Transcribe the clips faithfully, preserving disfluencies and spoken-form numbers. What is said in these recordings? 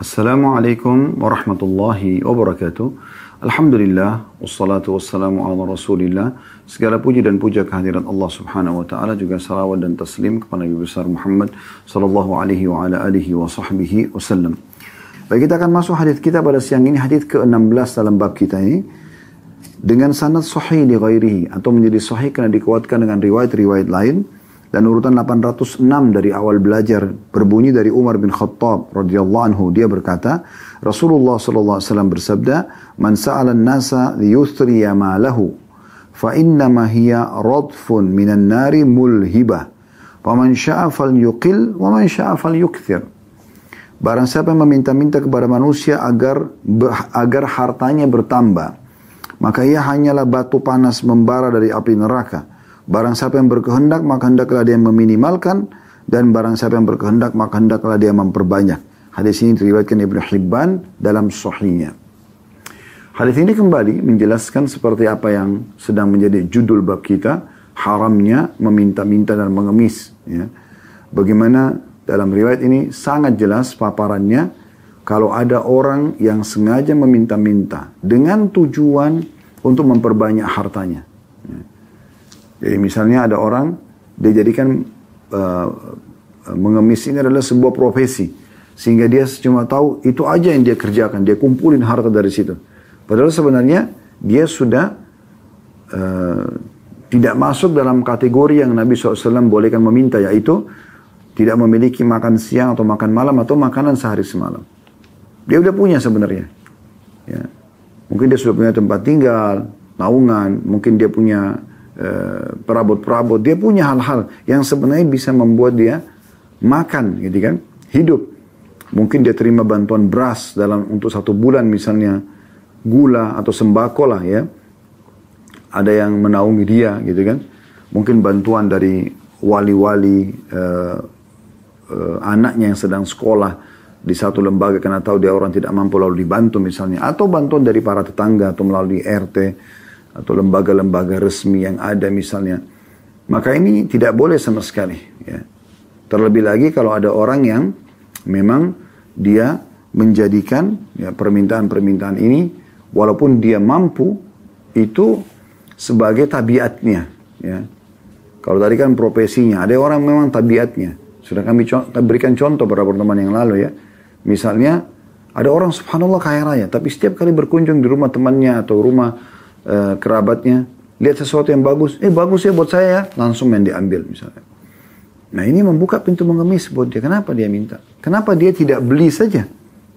Assalamualaikum warahmatullahi wabarakatuh. Alhamdulillah, wassalatu wassalamu ala rasulillah. Segala puji dan puja kehadirat Allah subhanahu wa ta'ala, juga salawat dan taslim kepada Nabi besar Muhammad sallallahu alaihi wa ala alihi wa sahbihi wasallam. Baik, kita akan masuk hadis kita pada siang ini, hadis ke enam belas dalam bab kita ini, dengan sanad sahih li ghairihi, atau menjadi sahih karena dikuatkan dengan riwayat-riwayat lain. Dan urutan delapan ratus enam dari awal belajar berbunyi dari Umar bin Khattab radhiyallahu anhu, dia berkata, Rasulullah sallallahu alaihi wasallam bersabda, "Man sa'ala an-nasa liyuthriya ma lahu, fa inna ma hiya radfun minan nari mulhibah. Wa man syaa'a falyuqil wa man syaa'a falyukthir." Barang siapa yang meminta-minta kepada manusia agar agar hartanya bertambah, maka ia hanyalah batu panas membara dari api neraka. Barang siapa yang berkehendak, maka hendaklah dia meminimalkan, dan barang siapa yang berkehendak, maka hendaklah dia memperbanyak. Hadis ini diriwayatkan Ibnu Hibban dalam Shahihnya. Hadis ini kembali menjelaskan seperti apa yang sedang menjadi judul bab kita, haramnya meminta-minta dan mengemis. Ya. Bagaimana dalam riwayat ini sangat jelas paparannya, kalau ada orang yang sengaja meminta-minta dengan tujuan untuk memperbanyak hartanya. Ya. Jadi misalnya ada orang, dia jadikan uh, mengemis ini adalah sebuah profesi. Sehingga dia cuma tahu itu aja yang dia kerjakan. Dia kumpulin harta dari situ. Padahal sebenarnya dia sudah uh, tidak masuk dalam kategori yang Nabi shallallahu alaihi wasallam bolehkan meminta. Yaitu tidak memiliki makan siang atau makan malam atau makanan sehari semalam. Dia udah punya sebenarnya. Ya. Mungkin dia sudah punya tempat tinggal, naungan. Mungkin dia punya perabot-perabot, dia punya hal-hal yang sebenarnya bisa membuat dia makan, gitu kan, hidup. Mungkin dia terima bantuan beras dalam untuk satu bulan misalnya, gula atau sembako lah ya. Ada yang menaungi dia, gitu kan. Mungkin bantuan dari wali-wali uh, uh, anaknya yang sedang sekolah di satu lembaga karena tahu dia orang tidak mampu lalu dibantu misalnya, atau bantuan dari para tetangga atau melalui R T atau lembaga-lembaga resmi yang ada misalnya. Maka ini tidak boleh sama sekali. Ya. Terlebih lagi kalau ada orang yang memang dia menjadikan ya, permintaan-permintaan ini, walaupun dia mampu, itu sebagai tabiatnya. Ya. Kalau tadi kan profesinya, ada orang memang tabiatnya. Sudah kami co- berikan contoh pada pertemuan yang lalu ya. Misalnya, ada orang subhanallah kaya raya, tapi setiap kali berkunjung di rumah temannya atau rumah Uh, kerabatnya, lihat sesuatu yang bagus, eh bagus ya buat saya ya, langsung main diambil misalnya. Nah ini membuka pintu mengemis buat dia. Kenapa dia minta? Kenapa dia tidak beli saja?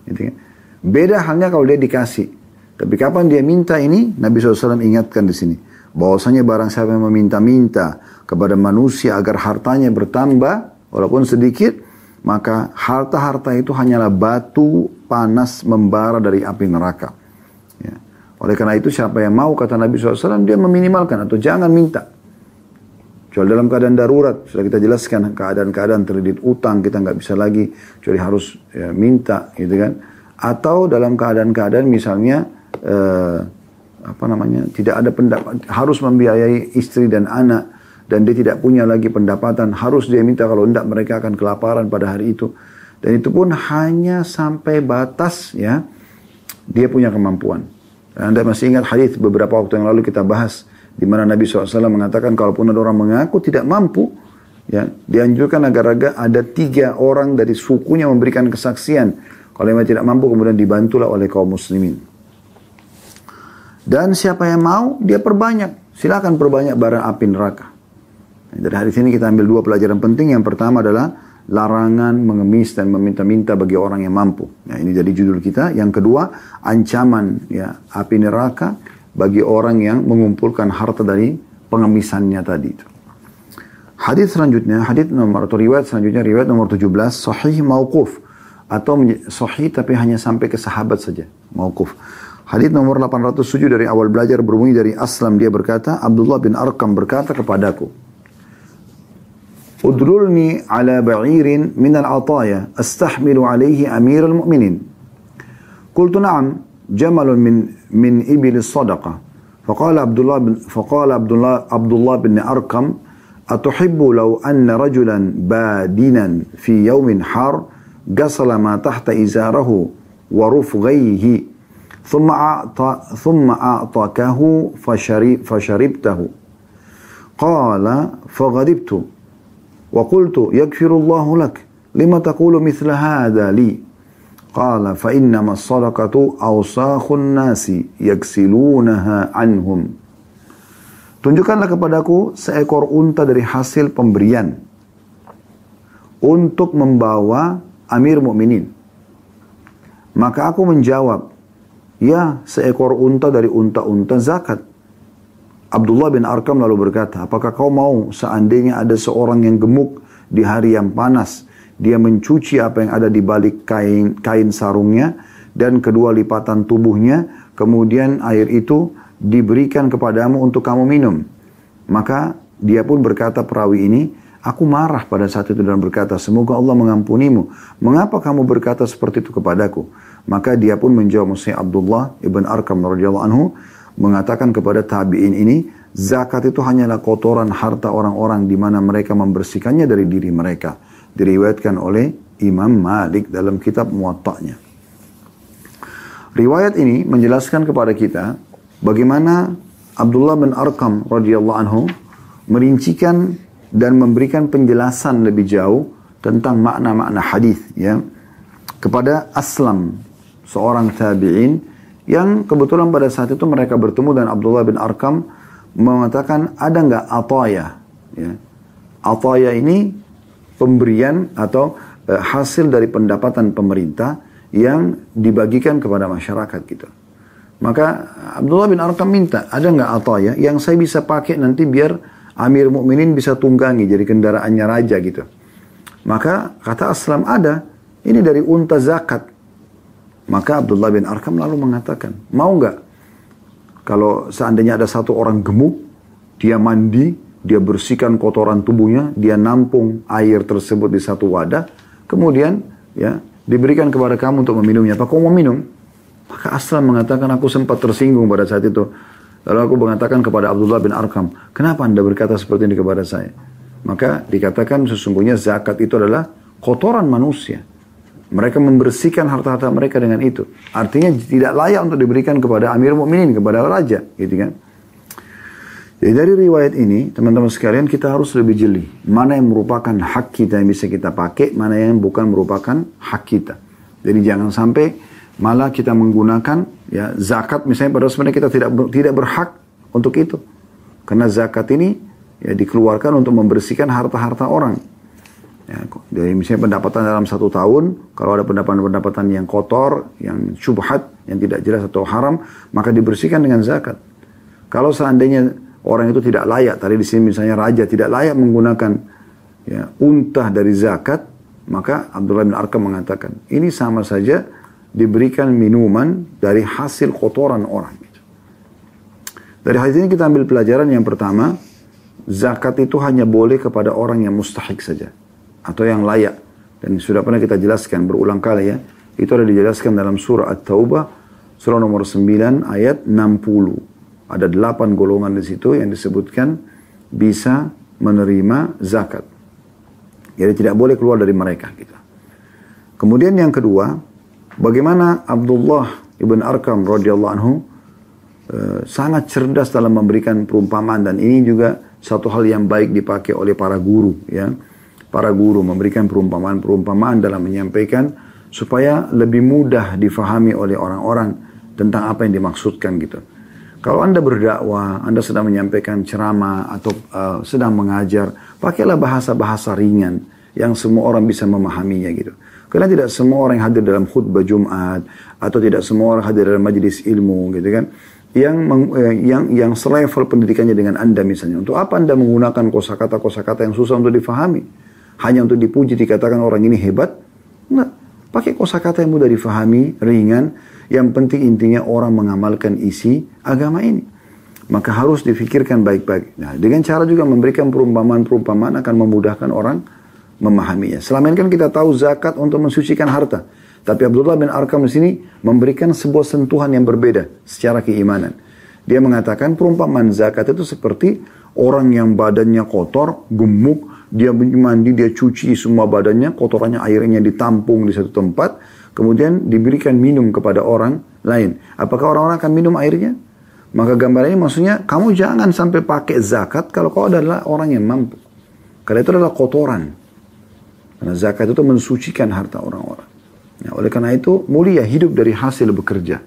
Gitu. Beda halnya kalau dia dikasih. Tapi kapan dia minta ini, Nabi shallallahu alaihi wasallam ingatkan di sini, bahwasanya barang siapa yang meminta-minta kepada manusia agar hartanya bertambah, walaupun sedikit, maka harta-harta itu hanyalah batu panas membara dari api neraka. Ya. Oleh karena itu siapa yang mau, kata Nabi shallallahu alaihi wasallam, dia meminimalkan atau jangan minta. Kecuali dalam keadaan darurat, sudah kita jelaskan keadaan-keadaan terlilit utang, kita nggak bisa lagi, kecuali harus ya, minta gitu kan. Atau dalam keadaan-keadaan misalnya, eh, apa namanya, tidak ada pendapat, harus membiayai istri dan anak, dan dia tidak punya lagi pendapatan, harus dia minta, kalau enggak mereka akan kelaparan pada hari itu. Dan itu pun hanya sampai batas ya, dia punya kemampuan. Anda masih ingat hadis beberapa waktu yang lalu kita bahas, di mana Nabi shallallahu alaihi wasallam mengatakan kalaupun ada orang mengaku tidak mampu, ya, dianjurkan agar-agar ada tiga orang dari sukunya memberikan kesaksian. Kalau yang tidak mampu kemudian dibantulah oleh kaum muslimin. Dan siapa yang mau, dia perbanyak. Silakan perbanyak barang api neraka. Dari hadis ini kita ambil dua pelajaran penting. Yang pertama adalah larangan mengemis dan meminta-minta bagi orang yang mampu. Nah, ini jadi judul kita. Yang kedua, ancaman ya, api neraka bagi orang yang mengumpulkan harta dari pengemisannya tadi itu. Hadis selanjutnya, hadis nomor atau riwayat selanjutnya, riwayat nomor tujuh belas, sahih mauquf, atau sahih tapi hanya sampai ke sahabat saja, mauquf. Hadis nomor delapan ratus tujuh dari awal belajar berbunyi dari Aslam, dia berkata, Abdullah bin Arqam berkata kepadaku, Udrulni ala ba'irin minal ataya, astahmilu alaihi amirul mu'minin. Kultu na'am, jamalun min, min ibilis sadaqah. Faqala Abdullah bin, faqala Abdullah, Abdullah bin Arkam, atuhibbu law anna rajulan badinan fi yawmin har, غسل ما تحت إزاره ورفغيه ثم أعطى ثم أعطاكه فشرب فشربته قال فغضبت وقلت يغفر الله لك لما تقول مثل هذا لي قال فإنما الصدقة أوساخ الناس يغسلونها عنهم. Tunjukkanlah kepadaku seekor unta dari hasil pemberian untuk membawa Amir Mukminin. Maka aku menjawab, ya seekor unta dari unta-unta zakat. Abdullah bin Arqam lalu berkata, apakah kau mau seandainya ada seorang yang gemuk di hari yang panas, dia mencuci apa yang ada di balik kain, kain sarungnya dan kedua lipatan tubuhnya, kemudian air itu diberikan kepadamu untuk kamu minum. Maka dia pun berkata, perawi ini, aku marah pada saat itu dan berkata, semoga Allah mengampunimu. Mengapa kamu berkata seperti itu kepadaku? Maka dia pun menjawab, Musa Abdullah ibn Arqam radhiyallahu anhu mengatakan kepada tabi'in ini, zakat itu hanyalah kotoran harta orang-orang di mana mereka membersihkannya dari diri mereka. Diriwayatkan oleh Imam Malik dalam kitab Muwatta'nya. Riwayat ini menjelaskan kepada kita bagaimana Abdullah bin Arqam radhiyallahu anhu merincikan dan memberikan penjelasan lebih jauh tentang makna-makna hadis ya kepada Aslam, seorang tabi'in yang kebetulan pada saat itu mereka bertemu dan Abdullah bin Arqam mengatakan, ada enggak ataya ya. Ataya ini pemberian atau e, hasil dari pendapatan pemerintah yang dibagikan kepada masyarakat kita. Maka Abdullah bin Arqam minta, ada nggak ataya yang saya bisa pakai nanti biar Amir Mukminin bisa tunggangi jadi kendaraannya raja gitu. Maka kata Aslam, ada, ini dari unta zakat. Maka Abdullah bin Arqam lalu mengatakan, mau nggak kalau seandainya ada satu orang gemuk, dia mandi, dia bersihkan kotoran tubuhnya, dia nampung air tersebut di satu wadah, kemudian ya diberikan kepada kamu untuk meminumnya. Apa kamu mau minum? Maka Aslam mengatakan, aku sempat tersinggung pada saat itu. Lalu aku mengatakan kepada Abdullah bin Arqam, kenapa anda berkata seperti ini kepada saya? Maka dikatakan sesungguhnya zakat itu adalah kotoran manusia. Mereka membersihkan harta-harta mereka dengan itu. Artinya tidak layak untuk diberikan kepada Amir Mukminin, kepada raja, gitu kan? Jadi dari riwayat ini, teman-teman sekalian, kita harus lebih jeli. Mana yang merupakan hak kita yang bisa kita pakai, mana yang bukan merupakan hak kita. Jadi jangan sampai malah kita menggunakan ya zakat misalnya, padahal sebenarnya kita tidak tidak berhak untuk itu. Karena zakat ini ya dikeluarkan untuk membersihkan harta-harta orang. Ya, dari misalnya pendapatan dalam satu tahun, kalau ada pendapatan-pendapatan yang kotor, yang syubhat, yang tidak jelas atau haram, maka dibersihkan dengan zakat. Kalau seandainya orang itu tidak layak, tadi di sini misalnya raja tidak layak menggunakan ya, unta dari zakat, maka Abdullah bin Arqam mengatakan, ini sama saja diberikan minuman dari hasil kotoran orang. Dari hadis ini kita ambil pelajaran yang pertama, zakat itu hanya boleh kepada orang yang mustahik saja, atau yang layak. Dan sudah pernah kita jelaskan berulang kali ya, itu ada dijelaskan dalam surah At-Taubah, surah nomor sembilan ayat enam puluh. Ada delapan golongan di situ yang disebutkan bisa menerima zakat. Jadi tidak boleh keluar dari mereka kita. Kemudian yang kedua, bagaimana Abdullah ibn Arqam radhiyallahu anhu e, sangat cerdas dalam memberikan perumpamaan, dan ini juga satu hal yang baik dipakai oleh para guru ya. Para guru memberikan perumpamaan-perumpamaan dalam menyampaikan supaya lebih mudah difahami oleh orang-orang tentang apa yang dimaksudkan gitu. Kalau Anda berdakwah, Anda sedang menyampaikan ceramah atau uh, sedang mengajar, pakailah bahasa-bahasa ringan yang semua orang bisa memahaminya gitu. Karena tidak semua orang yang hadir dalam khutbah Jumat atau tidak semua orang hadir dalam majelis ilmu gitu kan, yang eh, yang yang selevel pendidikannya dengan Anda misalnya. Untuk apa Anda menggunakan kosakata-kosakata yang susah untuk difahami? Hanya untuk dipuji dikatakan orang ini hebat? Enggak. Pakai kosakata yang mudah difahami, ringan, yang penting intinya orang mengamalkan isi agama ini. Maka harus difikirkan baik-baik. Nah, dengan cara juga memberikan perumpamaan-perumpamaan akan memudahkan orang memahaminya. Selama ini kan kita tahu zakat untuk mensucikan harta, tapi Abdullah bin Arqam di sini memberikan sebuah sentuhan yang berbeda secara keimanan. Dia mengatakan perumpamaan zakat itu seperti orang yang badannya kotor, gemuk, Dia mandi, dia cuci semua badannya, kotorannya, airnya ditampung di satu tempat, kemudian diberikan minum kepada orang lain. Apakah orang-orang akan minum airnya? Maka gambarannya maksudnya, kamu jangan sampai pakai zakat kalau kau adalah orang yang mampu. Karena itu adalah kotoran. Karena zakat itu mensucikan harta orang-orang. Nah, oleh karena itu, mulia hidup dari hasil bekerja.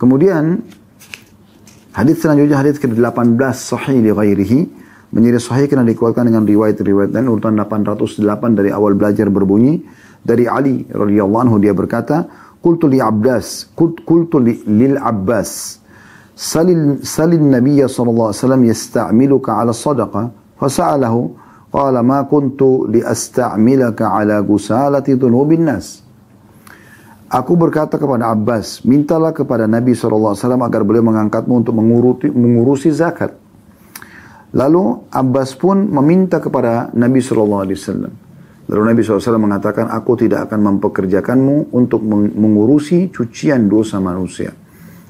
Kemudian, hadits selanjutnya, hadits ke delapan belas, sahih li ghairihi. Menjadi sahih karena dikuatkan dengan riwayat-riwayat dan urutan delapan ratus delapan dari awal belajar berbunyi dari Ali radhiyallahu anhu, dia berkata, qultu li Abbas qultu lil Abbas salil salil nabiy sallallahu alaihi wasallam yasta'miluka ala sadaqah fasalahu qala ma kuntu li asta'milaka ala gusalati dhunubin nas. Aku berkata kepada Abbas, mintalah kepada Nabi sallallahu alaihi wasallam agar beliau mengangkatmu untuk mengurusi mengurusi zakat. Lalu Abbas pun meminta kepada Nabi Shallallahu Alaihi Wasallam. Lalu Nabi Shallallahu Alaihi Wasallam mengatakan, aku tidak akan mempekerjakanmu untuk mengurusi cucian dosa manusia.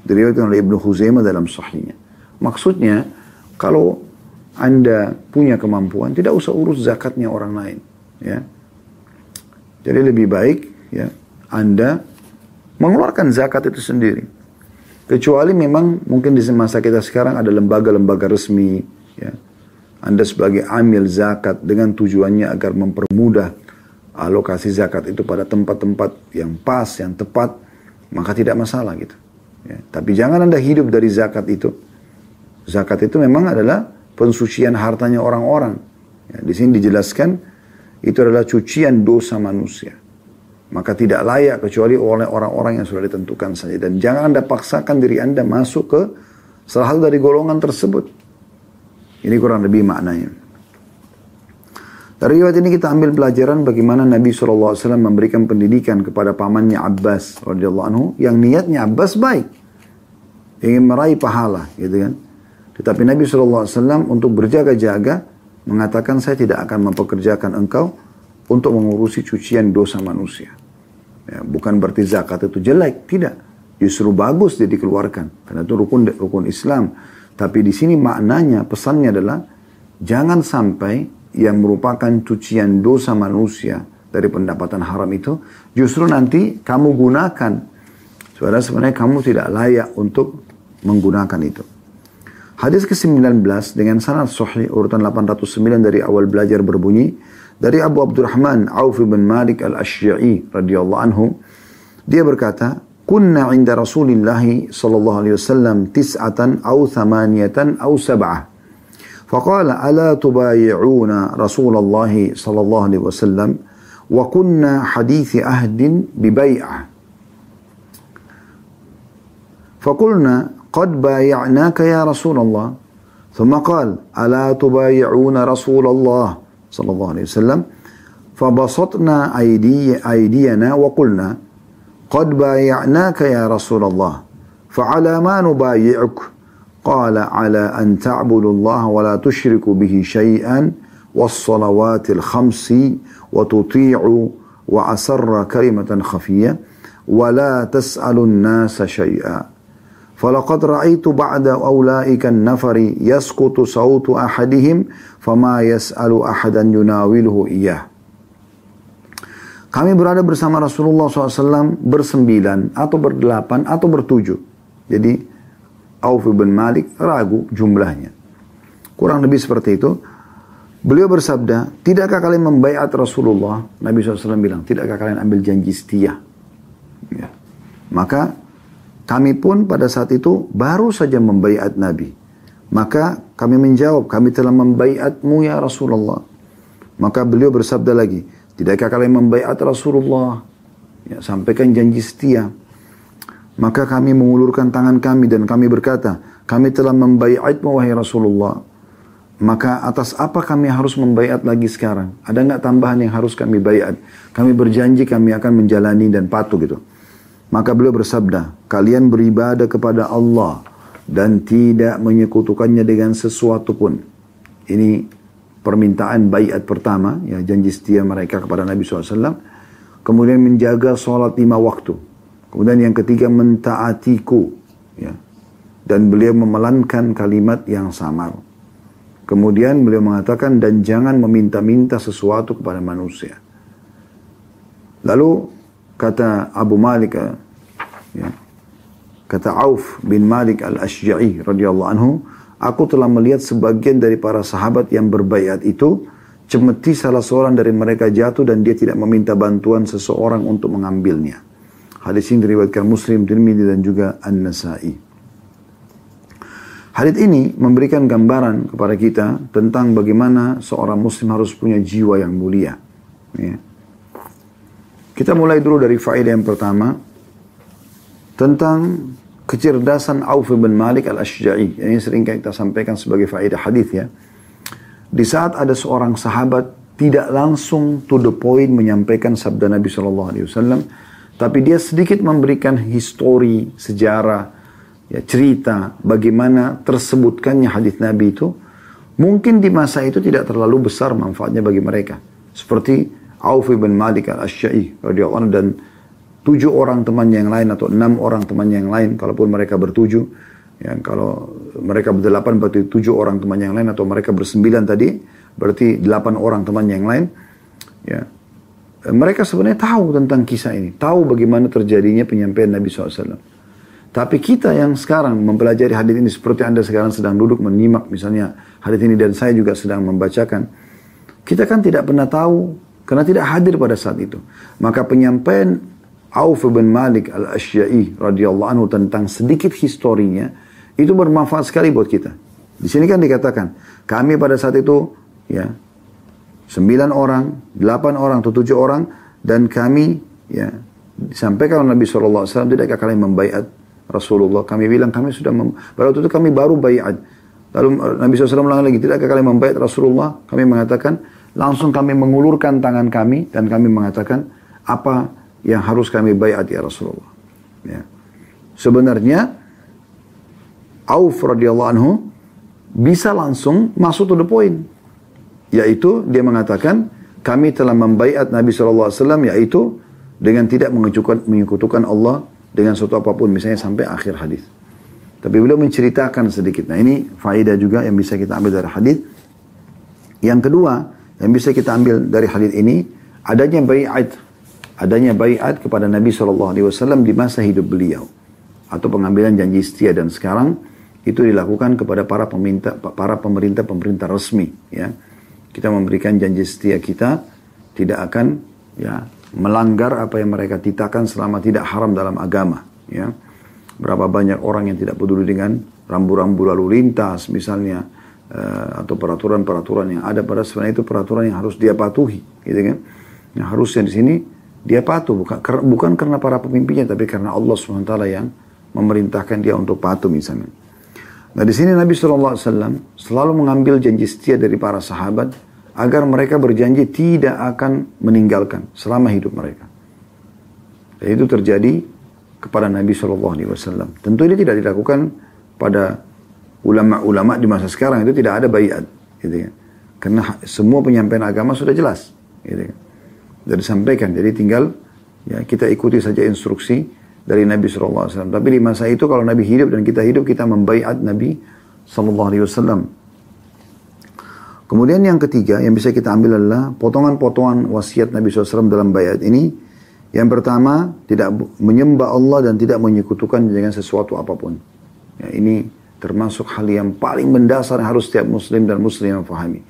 Diriwayatkan oleh Ibnu Huzaimah dalam Sahihnya. Maksudnya, kalau anda punya kemampuan, tidak usah urus zakatnya orang lain. Ya, jadi lebih baik ya anda mengeluarkan zakat itu sendiri. Kecuali memang mungkin di masa kita sekarang ada lembaga-lembaga resmi. Ya. Anda sebagai amil zakat dengan tujuannya agar mempermudah alokasi zakat itu pada tempat-tempat yang pas, yang tepat, maka tidak masalah gitu. Ya. Tapi jangan anda hidup dari zakat itu. Zakat itu memang adalah pensucian hartanya orang-orang. Ya, di sini dijelaskan itu adalah cucian dosa manusia. Maka tidak layak kecuali oleh orang-orang yang sudah ditentukan saja. Dan jangan anda paksakan diri anda masuk ke salah satu dari golongan tersebut. Ini kurang lebih maknanya. Dari riwayat ini kita ambil pelajaran bagaimana Nabi shallallahu alaihi wasallam memberikan pendidikan kepada pamannya Abbas radhiyallahu anhu yang niatnya Abbas baik, ingin meraih pahala, gitu kan? Tetapi Nabi shallallahu alaihi wasallam untuk berjaga-jaga mengatakan, saya tidak akan mempekerjakan engkau untuk mengurusi cucian dosa manusia. Ya, bukan berarti zakat itu jelek, tidak. Justru bagus dia dikeluarkan, karena itu rukun rukun Islam. Tapi di sini maknanya, pesannya adalah jangan sampai yang merupakan cucian dosa manusia dari pendapatan haram itu justru nanti kamu gunakan. Saudara, sebenarnya kamu tidak layak untuk menggunakan itu. Hadis ke sembilan belas dengan sanad sahih urutan delapan ratus sembilan dari awal belajar berbunyi dari Abu Abdurrahman Auf bin Malik Al-Asyja'i radhiyallahu anhu, dia berkata, kunna 'inda Rasulillahi sallallahu alaihi wasallam tis'atan aw thamaniyatan aw sab'ah. Faqala ala tubayi'una Rasulallahi sallallahu alaihi wasallam wa kunna hadithi ahdin bi bai'ah. Faqulna qad bay'naka ya Rasulallah. Thumma qala ala tubayi'una Rasulallah sallallahu alaihi wasallam. Fabasatna aydiy aydiyana wa qulna قد بايعناك يا رسول الله فعلى ما نبايعك قال على أن تعبد الله ولا تشرك به شيئا والصلوات الخمس وتطيع وأسر كلمة خفية ولا تسأل الناس شيئا فلقد رأيت بعد أولئك النفر يسقط صوت أحدهم فما يسأل أحدا يناوله إياه. Kami berada bersama Rasulullah shallallahu alaihi wasallam bersembilan, atau berdelapan, atau bertujuh. Jadi, Auf bin Malik ragu jumlahnya. Kurang lebih seperti itu. Beliau bersabda, tidakkah kalian membaiat Rasulullah? Nabi shallallahu alaihi wasallam bilang, tidakkah kalian ambil janji setia? Ya. Maka, kami pun pada saat itu baru saja membaiat Nabi. Maka, kami menjawab, kami telah membaiatmu ya Rasulullah. Maka beliau bersabda lagi, tidakkah kalian membaiat Rasulullah? Ya, sampaikan janji setia. Maka kami mengulurkan tangan kami dan kami berkata, kami telah membaiatmu wahai Rasulullah. Maka atas apa kami harus membaiat lagi sekarang? Ada enggak tambahan yang harus kami baiat? Kami berjanji kami akan menjalani dan patuh gitu. Maka beliau bersabda, kalian beribadah kepada Allah dan tidak menyekutukannya dengan sesuatu pun. Ini permintaan baiat pertama, ya, janji setia mereka kepada Nabi shallallahu alaihi wasallam. Kemudian menjaga sholat lima waktu. Kemudian yang ketiga, mentaatiku. Ya. Dan beliau memelankan kalimat yang samar. Kemudian beliau mengatakan, dan jangan meminta-minta sesuatu kepada manusia. Lalu kata Abu Malik, ya, kata Auf bin Malik al-Ashja'i radhiyallahu anhu, aku telah melihat sebagian dari para sahabat yang berbaiat itu, cemeti salah seorang dari mereka jatuh dan dia tidak meminta bantuan seseorang untuk mengambilnya. Hadis ini diriwayatkan Muslim, Tirmidzi dan juga An-Nasa'i. Hadits ini memberikan gambaran kepada kita tentang bagaimana seorang muslim harus punya jiwa yang mulia. Ya. Kita mulai dulu dari faedah yang pertama, tentang kecerdasan Auf bin Malik al-Ashja'i. Ini sering kita sampaikan sebagai faedah hadis ya. Di saat ada seorang sahabat tidak langsung to the point menyampaikan sabda Nabi shallallahu alaihi wasallam, tapi dia sedikit memberikan histori, sejarah, ya, cerita bagaimana tersebutkannya hadis Nabi itu, mungkin di masa itu tidak terlalu besar manfaatnya bagi mereka. Seperti Auf bin Malik al-Ashja'i radhiyallahu anhu dan tujuh orang temannya yang lain atau enam orang temannya yang lain, kalaupun mereka bertujuh, ya, kalau mereka berdelapan berarti tujuh orang temannya yang lain, atau mereka bersembilan tadi berarti delapan orang temannya yang lain. Ya, mereka sebenarnya tahu tentang kisah ini, tahu bagaimana terjadinya penyampaian Nabi shallallahu alaihi wasallam. Tapi kita yang sekarang mempelajari hadis ini, seperti Anda sekarang sedang duduk menyimak misalnya hadis ini dan saya juga sedang membacakan, kita kan tidak pernah tahu karena tidak hadir pada saat itu. Maka penyampaian Auf bin Malik al-Ashja'i radhiyallahu anhu tentang sedikit historinya itu bermanfaat sekali buat kita. Di sini kan dikatakan, kami pada saat itu ya sembilan orang, delapan orang atau tujuh orang, dan kami ya disampaikan oleh Nabi shallallahu alaihi wasallam, tidak kalian membaiat Rasulullah. Kami bilang kami sudah mem- pada waktu itu kami baru baiat. Lalu Nabi shallallahu alaihi wasallam ulang lagi, tidakkah kalian membaiat Rasulullah? Kami mengatakan, langsung kami mengulurkan tangan kami dan kami mengatakan, apa yang harus kami baiat ya Rasulullah? Ya. Sebenarnya Auf radhiyallahu anhu bisa langsung masuk to the point, yaitu dia mengatakan, kami telah membaiat Nabi shallallahu alaihi wasallam, yaitu dengan tidak mengikutukan, mengikutukan Allah dengan suatu apapun, misalnya sampai akhir hadis. Tapi beliau menceritakan sedikit. Nah, ini faedah juga yang bisa kita ambil dari hadis. Yang kedua yang bisa kita ambil dari hadis ini, adanya bai'at, adanya bai'at kepada Nabi shallallahu alaihi wasallam di masa hidup beliau, atau pengambilan janji setia, dan sekarang itu dilakukan kepada para peminta, para pemerintah pemerintah resmi. Ya, kita memberikan janji setia kita tidak akan ya melanggar apa yang mereka titahkan selama tidak haram dalam agama. Ya. Berapa banyak orang yang tidak peduli dengan rambu-rambu lalu lintas misalnya, uh, atau peraturan-peraturan yang ada, pada sebenarnya itu peraturan yang harus dia patuhi, gitu kan? Nah, harusnya di sini dia patuh, bukan, ker- bukan karena para pemimpinnya, tapi karena Allah subhanahu wa taala yang memerintahkan dia untuk patuh misalnya. Nah, di sini Nabi shallallahu alaihi wasallam selalu mengambil janji setia dari para sahabat, agar mereka berjanji tidak akan meninggalkan selama hidup mereka. Dan itu terjadi kepada Nabi shallallahu alaihi wasallam. Tentu ini tidak dilakukan pada ulama-ulama di masa sekarang, itu tidak ada baiat, gitu ya. Karena semua penyampaian agama sudah jelas, gitu ya. Sudah disampaikan, jadi tinggal ya kita ikuti saja instruksi dari Nabi shallallahu alaihi wasallam. Tapi di masa itu kalau Nabi hidup dan kita hidup, kita membaiat Nabi shallallahu alaihi wasallam. Kemudian yang ketiga yang bisa kita ambil adalah potongan-potongan wasiat Nabi shallallahu alaihi wasallam dalam baiat ini. Yang pertama, tidak menyembah Allah dan tidak menyekutukan dengan sesuatu apapun. Ya, ini termasuk hal yang paling mendasar harus setiap muslim dan muslim yang fahami.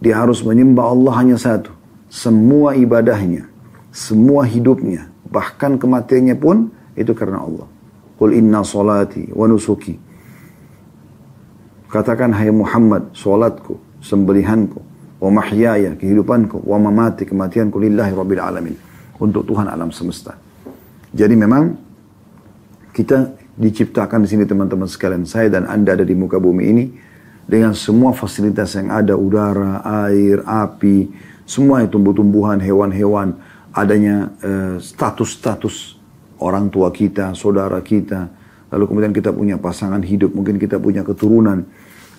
Dia harus menyembah Allah hanya satu. Semua ibadahnya, semua hidupnya, bahkan kematiannya pun itu karena Allah. Qul inna salati wa nusuki. Katakan, hai Muhammad, salatku, sembelihanku, wa mahyaya, kehidupanku, wa mamati, kematianku, lillahi rabbil alamin, untuk Tuhan alam semesta. Jadi memang kita diciptakan di sini teman-teman sekalian, saya dan Anda ada di muka bumi ini dengan semua fasilitas yang ada, udara, air, api, semua tumbuh-tumbuhan, hewan-hewan, adanya eh, status-status orang tua kita, saudara kita, lalu kemudian kita punya pasangan hidup, mungkin kita punya keturunan.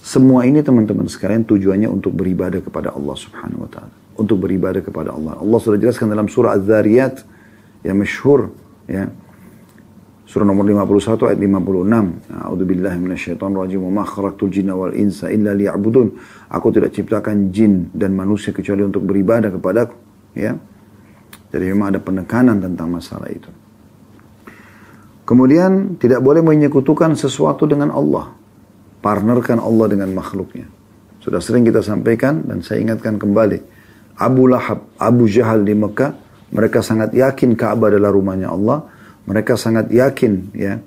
Semua ini teman-teman sekalian tujuannya untuk beribadah kepada Allah subhanahu wa ta'ala. Untuk beribadah kepada Allah. Allah sudah jelaskan dalam surah Adz-Dzariyat yang masyhur. Ya. Surah nomor lima puluh satu ayat lima puluh enam. A'udzubillahi minasyaitonirrajim. Wa ma khalaqtul jinna wal insa illa liya'budun. Aku tidak ciptakan jin dan manusia kecuali untuk beribadah kepadaku, ya. Jadi memang ada penekanan tentang masalah itu. Kemudian tidak boleh menyekutukan sesuatu dengan Allah. Partnerkan Allah dengan makhluknya. Sudah sering kita sampaikan dan saya ingatkan kembali. Abu Lahab, Abu Jahal di Mekah, mereka sangat yakin Ka'bah adalah rumahnya Allah. Mereka sangat yakin, ya,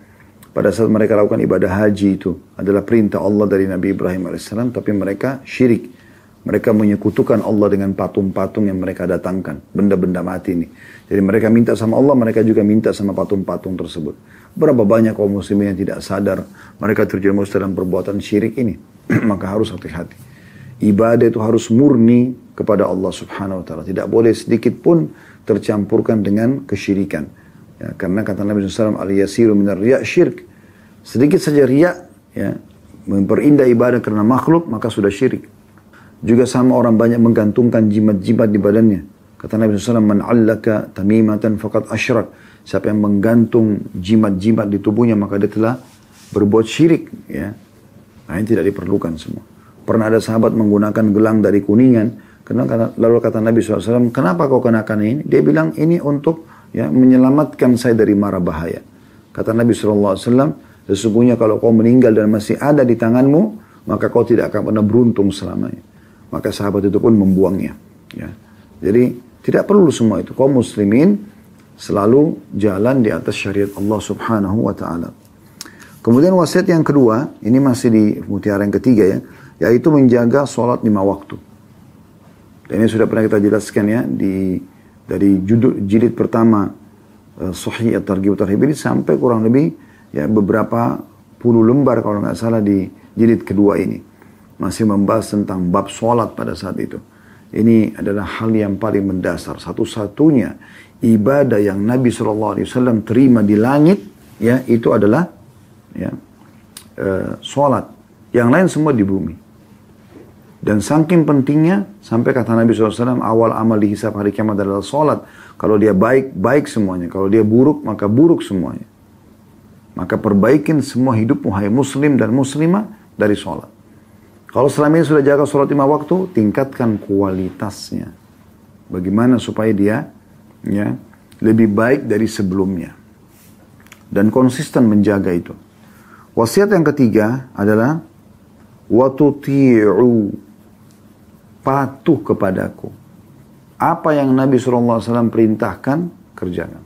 pada saat mereka lakukan ibadah haji itu adalah perintah Allah dari Nabi Ibrahim alaihissalam, tapi mereka syirik. Mereka menyekutukan Allah dengan patung-patung yang mereka datangkan, benda-benda mati ini. Jadi mereka minta sama Allah, mereka juga minta sama patung-patung tersebut. Berapa banyak kaum muslimin yang tidak sadar mereka terjerumus dalam perbuatan syirik ini. Maka harus hati-hati. Ibadah itu harus murni kepada Allah Subhanahu wa taala. Tidak boleh sedikit pun tercampurkan dengan kesyirikan. Ya, karena kata Nabi shallallahu alaihi wasallam, al-yasiru minar riya' syirk. Sedikit saja riya, ya, memperindah ibadah karena makhluk, maka sudah syirik. Juga sama orang banyak menggantungkan jimat-jimat di badannya. Kata Nabi shallallahu alaihi wasallam, man 'allaka tamimatan faqad asyrak. Siapa yang menggantung jimat-jimat di tubuhnya, maka dia telah berbuat syirik, ya. Nah, ini tidak diperlukan semua. Pernah ada sahabat menggunakan gelang dari kuningan. Karena, lalu kata Nabi shallallahu alaihi wasallam, kenapa kau kenakan ini? Dia bilang, ini untuk, ya, menyelamatkan saya dari mara bahaya. Kata Nabi shallallahu alaihi wasallam, sesungguhnya kalau kau meninggal dan masih ada di tanganmu, maka kau tidak akan pernah beruntung selamanya. Maka sahabat itu pun membuangnya, ya. Jadi tidak perlu semua itu. Kaum muslimin selalu jalan di atas syariat Allah subhanahu wa ta'ala. Kemudian wasiat yang kedua, ini masih di mutiara yang ketiga, ya, yaitu menjaga sholat lima waktu. Dan ini sudah pernah kita jelaskan, ya, di dari judul jilid pertama uh, Sahih At-Targhib At-Tarhib sampai kurang lebih, ya, beberapa puluh lembar kalau nggak salah di jilid kedua ini masih membahas tentang bab sholat pada saat itu. Ini adalah hal yang paling mendasar, satu-satunya ibadah yang Nabi shallallahu alaihi wasallam terima di langit, ya, itu adalah, ya, uh, sholat. Yang lain semua di bumi. Dan saking pentingnya, sampai kata Nabi shallallahu alaihi wasallam, awal amal dihisab hari kiamat adalah sholat. Kalau dia baik, baik semuanya. Kalau dia buruk, maka buruk semuanya. Maka perbaikin semua hidupmu, hai muslim dan muslimah, dari sholat. Kalau selama ini sudah jaga sholat lima waktu, tingkatkan kualitasnya. Bagaimana supaya dia, ya, lebih baik dari sebelumnya. Dan konsisten menjaga itu. Wasiat yang ketiga adalah, watuti'u, patuh kepadaku. Apa yang Nabi shallallahu alaihi wasallam perintahkan, kerjakan.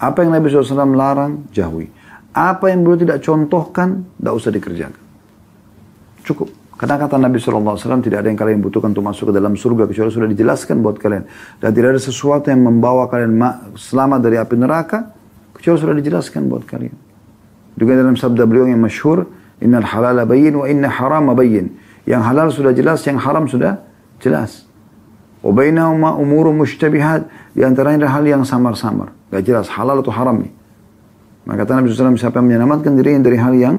Apa yang Nabi shallallahu alaihi wasallam larang, jauhi. Apa yang beliau tidak contohkan, tidak usah dikerjakan. Cukup. Karena kata Nabi shallallahu alaihi wasallam, tidak ada yang kalian butuhkan untuk masuk ke dalam surga, kecuali sudah dijelaskan buat kalian. Dan tidak ada sesuatu yang membawa kalian selamat dari api neraka, kecuali sudah dijelaskan buat kalian. Juga dalam sabda beliau yang masyhur, innal halala bayyin wa inna harama bayyin. Yang halal sudah jelas, yang haram sudah jelas. Wa bainahuma umurun mushtabihat, di antaranya ada hal yang samar-samar, enggak jelas halal atau haram nih. Maka kata Nabi shallallahu alaihi wasallam, siapa yang menyelamatkan dirinya dari hal yang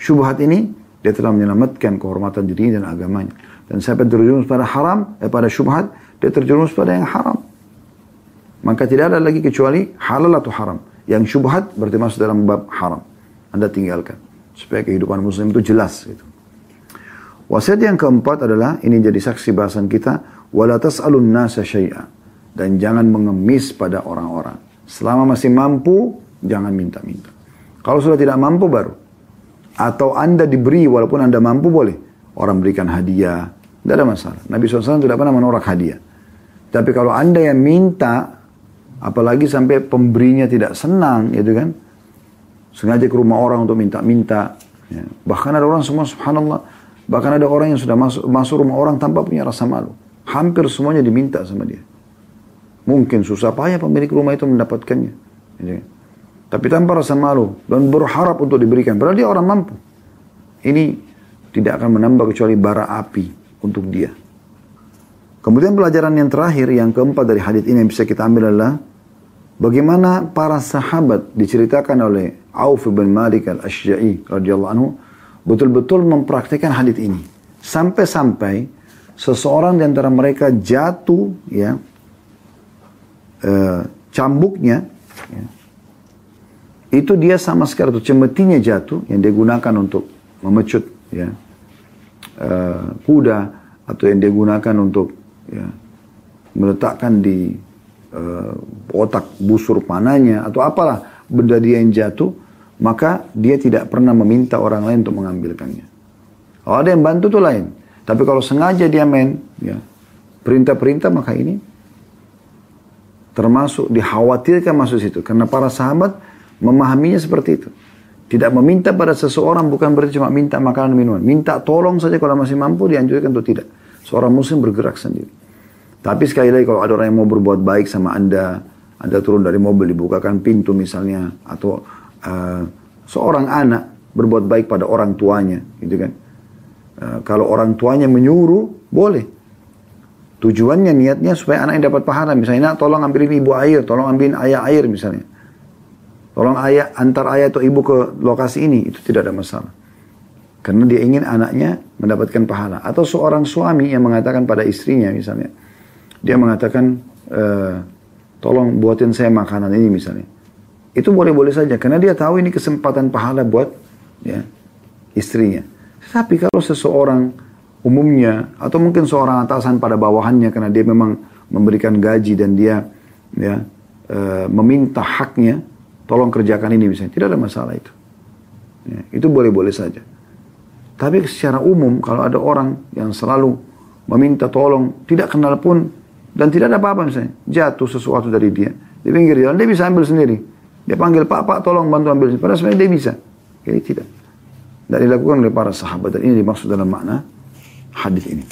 syubhat ini, dia telah menyelamatkan kehormatan dirinya dan agamanya. Dan siapa yang terjerumus pada haram, eh, pada syubhat, dia terjerumus pada yang haram. Maka tidak ada lagi kecuali halal atau haram. Yang syubhat berarti masuk dalam bab haram. Anda tinggalkan supaya kehidupan muslim itu jelas gitu. Wasiat yang keempat adalah, ini jadi saksi bahasan kita, wala tas'alun nasa syai'a, dan jangan mengemis pada orang-orang. Selama masih mampu, jangan minta-minta. Kalau sudah tidak mampu baru, atau Anda diberi walaupun Anda mampu boleh, orang berikan hadiah, tidak ada masalah. Nabi shallallahu alaihi wasallam tidak pernah menolak hadiah. Tapi kalau Anda yang minta, apalagi sampai pemberinya tidak senang, gitu kan, sengaja ke rumah orang untuk minta-minta, ya. Bahkan ada orang semua, subhanallah, bahkan ada orang yang sudah masuk, masuk rumah orang tanpa punya rasa malu. Hampir semuanya diminta sama dia. Mungkin susah payah pemilik rumah itu mendapatkannya. Tapi tanpa rasa malu dan berharap untuk diberikan. Padahal dia orang mampu. Ini tidak akan menambah kecuali bara api untuk dia. Kemudian pelajaran yang terakhir, yang keempat dari hadits ini yang bisa kita ambil adalah bagaimana para sahabat, diceritakan oleh Auf bin Malik al-Asyja'i radhiyallahu anhu, betul-betul mempraktikkan hadits ini. Sampai-sampai seseorang di antara mereka jatuh, ya, e, cambuknya, ya, itu dia sama sekali, cemetinya jatuh yang digunakan untuk memecut ya uh, kuda atau yang digunakan untuk ya, meletakkan di uh, otak busur panahnya atau apalah benda dia yang jatuh, maka dia tidak pernah meminta orang lain untuk mengambilkannya. Kalau ada yang bantu itu lain, tapi kalau sengaja dia main ya perintah-perintah, maka ini termasuk dikhawatirkan masuk situ, karena para sahabat memahaminya seperti itu. Tidak meminta pada seseorang bukan berarti cuma minta makanan minuman. Minta tolong saja kalau masih mampu, dianjurkan atau tidak. Seorang muslim bergerak sendiri. Tapi sekali lagi kalau ada orang yang mau berbuat baik sama Anda, Anda turun dari mobil, dibukakan pintu misalnya, atau uh, seorang anak berbuat baik pada orang tuanya, gitu kan. Uh, kalau orang tuanya menyuruh, boleh. Tujuannya, niatnya supaya anaknya dapat pahala. Misalnya, nak tolong ambilin ibu air, tolong ambilin ayah air misalnya. Tolong ayah, antar ayah atau ibu ke lokasi ini, itu tidak ada masalah. Karena dia ingin anaknya mendapatkan pahala. Atau seorang suami yang mengatakan pada istrinya misalnya, dia mengatakan, e, tolong buatin saya makanan ini misalnya. Itu boleh-boleh saja, karena dia tahu ini kesempatan pahala buat ya, istrinya. Tapi kalau seseorang umumnya, atau mungkin seorang atasan pada bawahannya, karena dia memang memberikan gaji dan dia ya, e, meminta haknya, tolong kerjakan ini misalnya, tidak ada masalah itu. Ya, itu boleh-boleh saja. Tapi secara umum, kalau ada orang yang selalu meminta tolong, tidak kenal pun, dan tidak ada apa-apa misalnya, jatuh sesuatu dari dia, di pinggir jalan, dia bisa ambil sendiri. Dia panggil, Pak, Pak, tolong bantu ambil sendiri. Padahal sebenarnya dia bisa. Jadi tidak. Dan dilakukan oleh para sahabat. Dan ini dimaksud dalam makna hadis ini.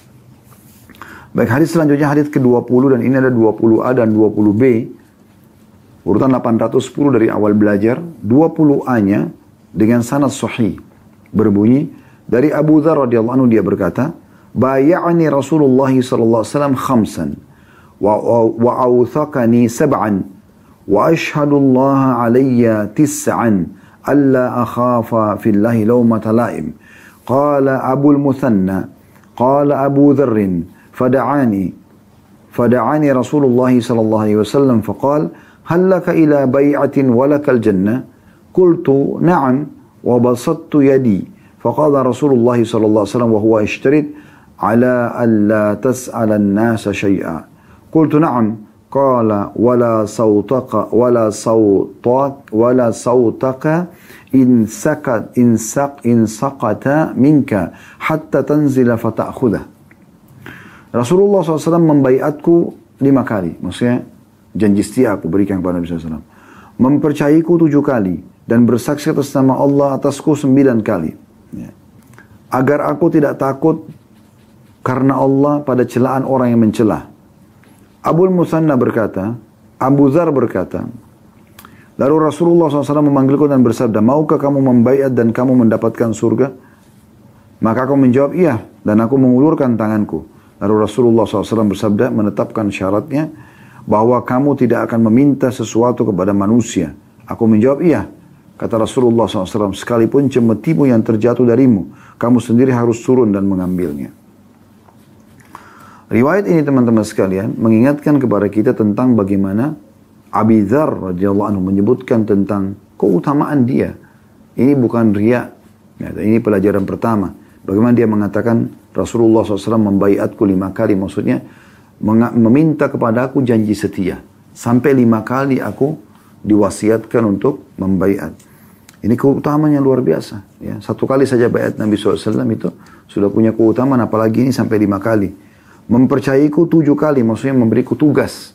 Baik, hadis selanjutnya, hadis ke dua puluh, dan ini ada dua puluh A dan dua puluh B. Urutan delapan ratus sepuluh dari awal belajar, dua puluh A-nya dengan sanad sahih berbunyi dari Abu Dzar radhiyallahu anhu, dia berkata, "Bay'ani Rasulullah sallallahu alaihi wasallam khamsan wa wa awthaqani sab'an wa ashhadu Allah alayya tis'an alla akhafa fillahi lawmata la'im." Qala Abu al-Muthanna, qala Abu Dzar, fada'ani fada'ani Rasulullah sallallahu alaihi wasallam faqala, هل لك إلى بيعة ولك الجنة؟ قلت نعم وبسطت يدي فقال رسول الله صلى الله عليه وسلم وهو يشترط على ألا تسأل الناس شيئا قلت نعم قال ولا صوتك ولا صوتك ولا صوتك إن سكت إن سق إن سقط منك حتى تنزل فتأخذه. Rasulullah shallallahu alaihi wasallam membaiatku lima kali, maksudnya janji setia aku berikan kepada Nabi shallallahu alaihi wasallam. Mempercayiku tujuh kali. Dan bersaksi atas nama Allah atasku sembilan kali. Ya. Agar aku tidak takut karena Allah pada celaan orang yang mencelah. Abu al-Muthanna berkata, Abu Dzar berkata, lalu Rasulullah shallallahu alaihi wasallam memanggilku dan bersabda, maukah kamu membaiat dan kamu mendapatkan surga? Maka aku menjawab, iya. Dan aku mengulurkan tanganku. Lalu Rasulullah shallallahu alaihi wasallam bersabda, menetapkan syaratnya, bahwa kamu tidak akan meminta sesuatu kepada manusia. Aku menjawab, iya. Kata Rasulullah shallallahu alaihi wasallam, sekalipun cemetimu yang terjatuh darimu, kamu sendiri harus turun dan mengambilnya. Riwayat ini teman-teman sekalian, mengingatkan kepada kita tentang bagaimana Abu Dzar radhiyallahu anhu menyebutkan tentang keutamaan dia. Ini bukan riya. Ya, ini pelajaran pertama. Bagaimana dia mengatakan Rasulullah shallallahu alaihi wasallam membaiatku lima kali, maksudnya, meminta kepada aku janji setia. Sampai lima kali aku diwasiatkan untuk membaiat. Ini keutamaan yang luar biasa. Ya. Satu kali saja baiat Nabi shallallahu alaihi wasallam itu sudah punya keutamaan, apalagi ini sampai lima kali. Mempercayiku tujuh kali, maksudnya memberiku tugas.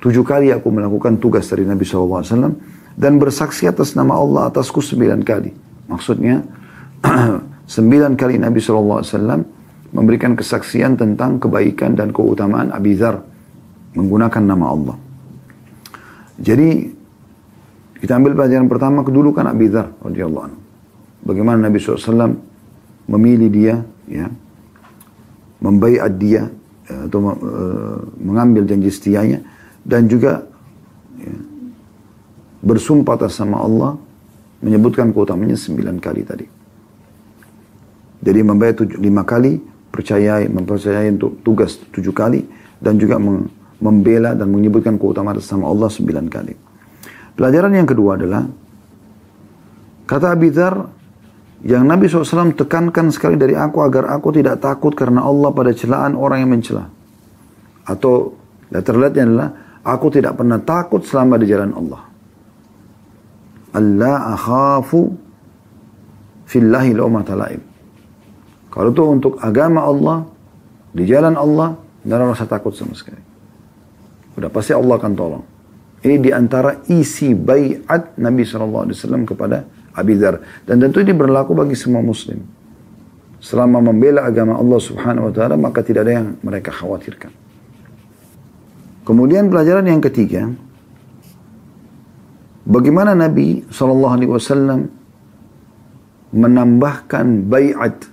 Tujuh kali aku melakukan tugas dari Nabi shallallahu alaihi wasallam. Dan bersaksi atas nama Allah atasku sembilan kali. Maksudnya, sembilan kali Nabi shallallahu alaihi wasallam memberikan kesaksian tentang kebaikan dan keutamaan Abu Dzar menggunakan nama Allah. Jadi kita ambil pelajaran pertama, kedudukan Abu Dzar radhiyallahu anhu. Bagaimana Nabi shallallahu alaihi wasallam memilih dia, ya, membaiat dia atau uh, mengambil janji setianya, dan juga ya, bersumpah atas nama Allah, menyebutkan keutamanya sembilan kali tadi. Jadi membaiat tujuh, lima kali. Percayai, mempercayai untuk tugas tujuh kali, dan juga membela dan menyebutkan keutamaan atas nama Allah sembilan kali. Pelajaran yang kedua adalah, kata Abi Dzar, yang Nabi shallallahu alaihi wasallam tekankan sekali dari aku agar aku tidak takut karena Allah pada celaan orang yang mencela. Atau terlihatnya adalah, aku tidak pernah takut selama di jalan Allah. Allah akhafu fillahi lauma talaim. Kalau itu untuk agama Allah, di jalan Allah, tidak ada rasa takut sama sekali. Udah pasti Allah akan tolong. Ini diantara isi bayat Nabi shallallahu alaihi wasallam kepada Abi Dzar. Dan tentu ini berlaku bagi semua muslim. Selama membela agama Allah subhanahu wa ta'ala, maka tidak ada yang mereka khawatirkan. Kemudian pelajaran yang ketiga, bagaimana Nabi shallallahu alaihi wasallam menambahkan bayat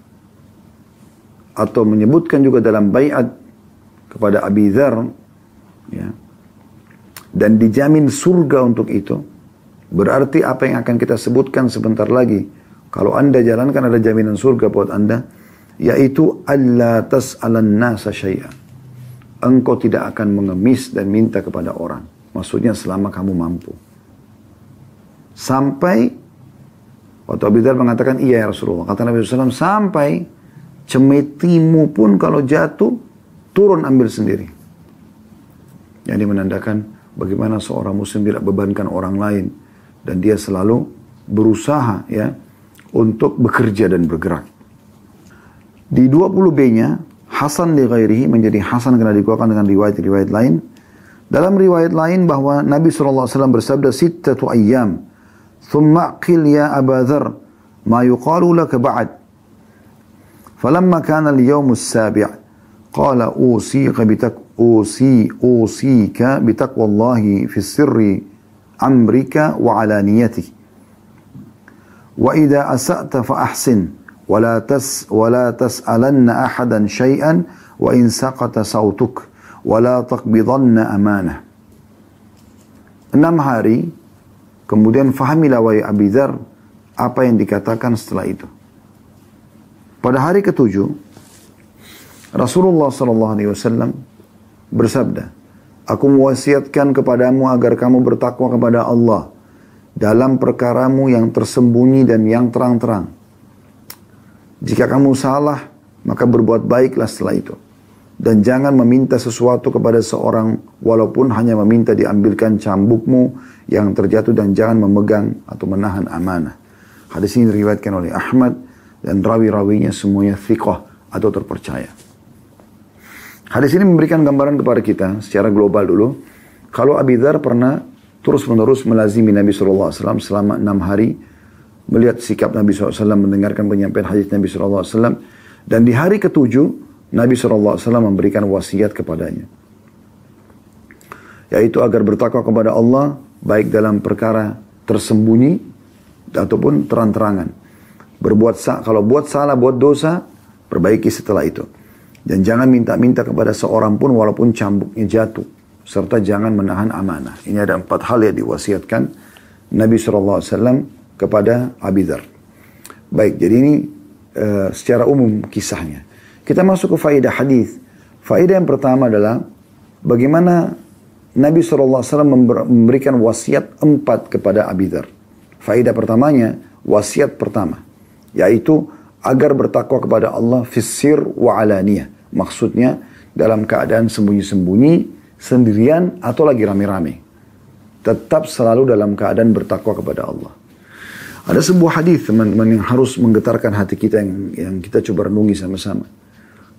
atau menyebutkan juga dalam bayat kepada Abi Dzar, ya, dan dijamin surga untuk itu. Berarti apa yang akan kita sebutkan sebentar lagi, kalau anda jalankan ada jaminan surga buat anda, yaitu alla tas'alan nasa syai'a, engkau tidak akan mengemis dan minta kepada orang. Maksudnya selama kamu mampu. Sampai waktu Abi Dzar mengatakan, iya ya Rasulullah, kata Nabi shallallahu alaihi wasallam, sampai cemetimu pun kalau jatuh turun ambil sendiri. Jadi menandakan bagaimana seorang muslim tidak bebankan orang lain dan dia selalu berusaha, ya, untuk bekerja dan bergerak. Di dua puluh B-nya, hasan li ghairihi menjadi hasan karena dikuatkan dengan riwayat-riwayat lain. Dalam riwayat lain bahwa Nabi shallallahu alaihi wasallam bersabda, sittatu ayyam thumma aqil ya Aba Dzar ma yuqalu laka ba'd. فلما كان اليوم السابع قال أوصيك بتقوى أوصي أوصيك بتقوى الله في السر أمرك وعلانيته وإذا أسأت فأحسن ولا تس ولا تسألن أحدا شيئا وإن سقط صوتك ولا تقبضن أمانة. Enam hari kemudian fahamilah wahai Abi Dzar apa yang dikatakan setelah itu. Pada hari ketujuh, Rasulullah shallallahu alaihi wasallam bersabda, aku mewasiatkan kepadamu agar kamu bertakwa kepada Allah dalam perkaramu yang tersembunyi dan yang terang-terang. Jika kamu salah, maka berbuat baiklah setelah itu. Dan jangan meminta sesuatu kepada seorang, walaupun hanya meminta diambilkan cambukmu yang terjatuh, dan jangan memegang atau menahan amanah. Hadis ini diriwayatkan oleh Ahmad, dan rawi-rawinya semuanya thiqah atau terpercaya. Hadis ini memberikan gambaran kepada kita secara global dulu. Kalau Abi Dzar pernah terus-menerus melazimi Nabi shallallahu alaihi wasallam selama enam hari, melihat sikap Nabi shallallahu alaihi wasallam, mendengarkan penyampaian hadis Nabi shallallahu alaihi wasallam, dan di hari ketujuh, Nabi shallallahu alaihi wasallam memberikan wasiat kepadanya, yaitu agar bertakwa kepada Allah, baik dalam perkara tersembunyi ataupun terang-terangan. Berbuat sa- kalau buat salah, buat dosa, perbaiki setelah itu. Dan jangan minta-minta kepada seorang pun walaupun cambuknya jatuh. Serta jangan menahan amanah. Ini ada empat hal yang diwasiatkan Nabi shallallahu alaihi wasallam kepada Abi Dzar. Baik, jadi ini uh, secara umum kisahnya. Kita masuk ke faedah hadis. Faedah yang pertama adalah bagaimana Nabi shallallahu alaihi wasallam memberikan wasiat empat kepada Abi Dzar. Faedah pertamanya, wasiat pertama, yaitu agar bertakwa kepada Allah fissir wa alaniyah. Maksudnya dalam keadaan sembunyi-sembunyi, sendirian atau lagi rame-rame. Tetap selalu dalam keadaan bertakwa kepada Allah. Ada sebuah hadis teman-teman yang harus menggetarkan hati kita, yang, yang kita coba renungi sama-sama.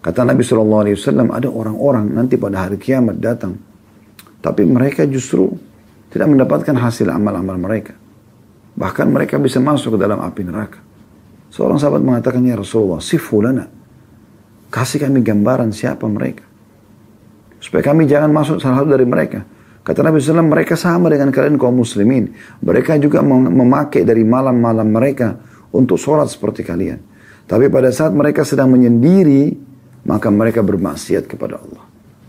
Kata Nabi shallallahu alaihi wasallam, ada orang-orang nanti pada hari kiamat datang, tapi mereka justru tidak mendapatkan hasil amal-amal mereka. Bahkan mereka bisa masuk ke dalam api neraka. Seorang sahabat mengatakan, ya Rasulullah, sifulana, kasih kami gambaran siapa mereka, supaya kami jangan masuk salah satu dari mereka. Kata Nabi shallallahu alaihi wasallam, mereka sama dengan kalian kaum muslimin. Mereka juga mem- memakai dari malam-malam mereka untuk sholat seperti kalian. Tapi pada saat mereka sedang menyendiri, maka mereka bermaksiat kepada Allah.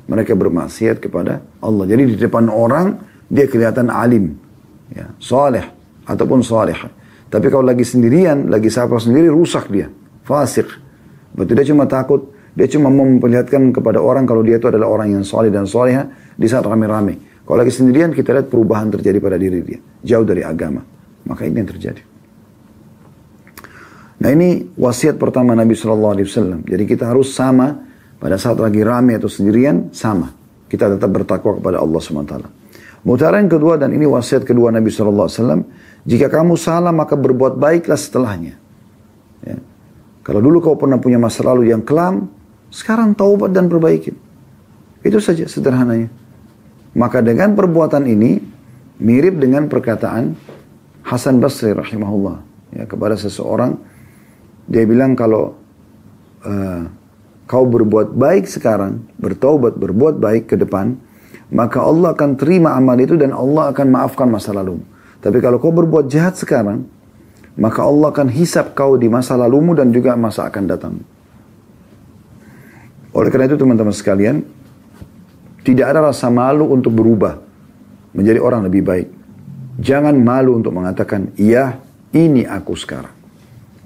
Mereka bermaksiat kepada Allah. Jadi di depan orang, dia kelihatan alim, ya, salih, ataupun salihah. Tapi kalau lagi sendirian, lagi sapa sendiri, rusak dia. Fasik. Berarti dia cuma takut, dia cuma memperlihatkan kepada orang kalau dia itu adalah orang yang saleh dan salihah di saat rame-rame. Kalau lagi sendirian, kita lihat perubahan terjadi pada diri dia. Jauh dari agama. Maka ini yang terjadi. Nah ini wasiat pertama Nabi shallallahu alaihi wasallam. Jadi kita harus sama pada saat lagi rame atau sendirian, sama. Kita tetap bertakwa kepada Allah subhanahu wa taala. Mutiara yang kedua, dan ini wasiat kedua Nabi shallallahu alaihi wasallam. Jika kamu salah, maka berbuat baiklah setelahnya. Ya. Kalau dulu kau pernah punya masa lalu yang kelam, sekarang taubat dan perbaikin. Itu saja sederhananya. Maka dengan perbuatan ini mirip dengan perkataan Hasan Basri rahimahullah, ya, kepada seseorang. Dia bilang kalau uh, kau berbuat baik sekarang, bertaubat, berbuat baik ke depan, maka Allah akan terima amal itu dan Allah akan maafkan masa lalumu. Tapi kalau kau berbuat jahat sekarang, maka Allah akan hisap kau di masa lalumu dan juga masa akan datang. Oleh karena itu teman-teman sekalian, tidak ada rasa malu untuk berubah menjadi orang lebih baik. Jangan malu untuk mengatakan, iya, ini aku sekarang.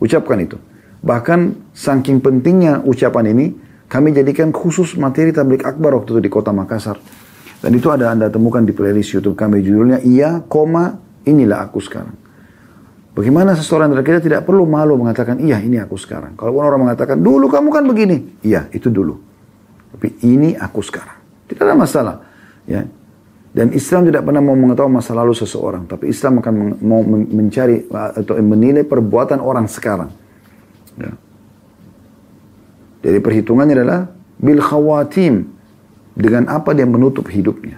Ucapkan itu. Bahkan saking pentingnya ucapan ini, kami jadikan khusus materi tabligh akbar waktu itu di kota Makassar. Dan itu ada Anda temukan di playlist YouTube kami, judulnya iya, koma, inilah aku sekarang. Bagaimana seseorang dari kita tidak perlu malu mengatakan, iya, ini aku sekarang. Kalau orang mengatakan, dulu kamu kan begini. Iya, itu dulu. Tapi ini aku sekarang. Tidak ada masalah, ya. Dan Islam tidak pernah mau mengetahui masa lalu seseorang, tapi Islam akan men- mau men- mencari atau menilai perbuatan orang sekarang. Ya. Jadi perhitungannya adalah bil khawatim, dengan apa dia menutup hidupnya.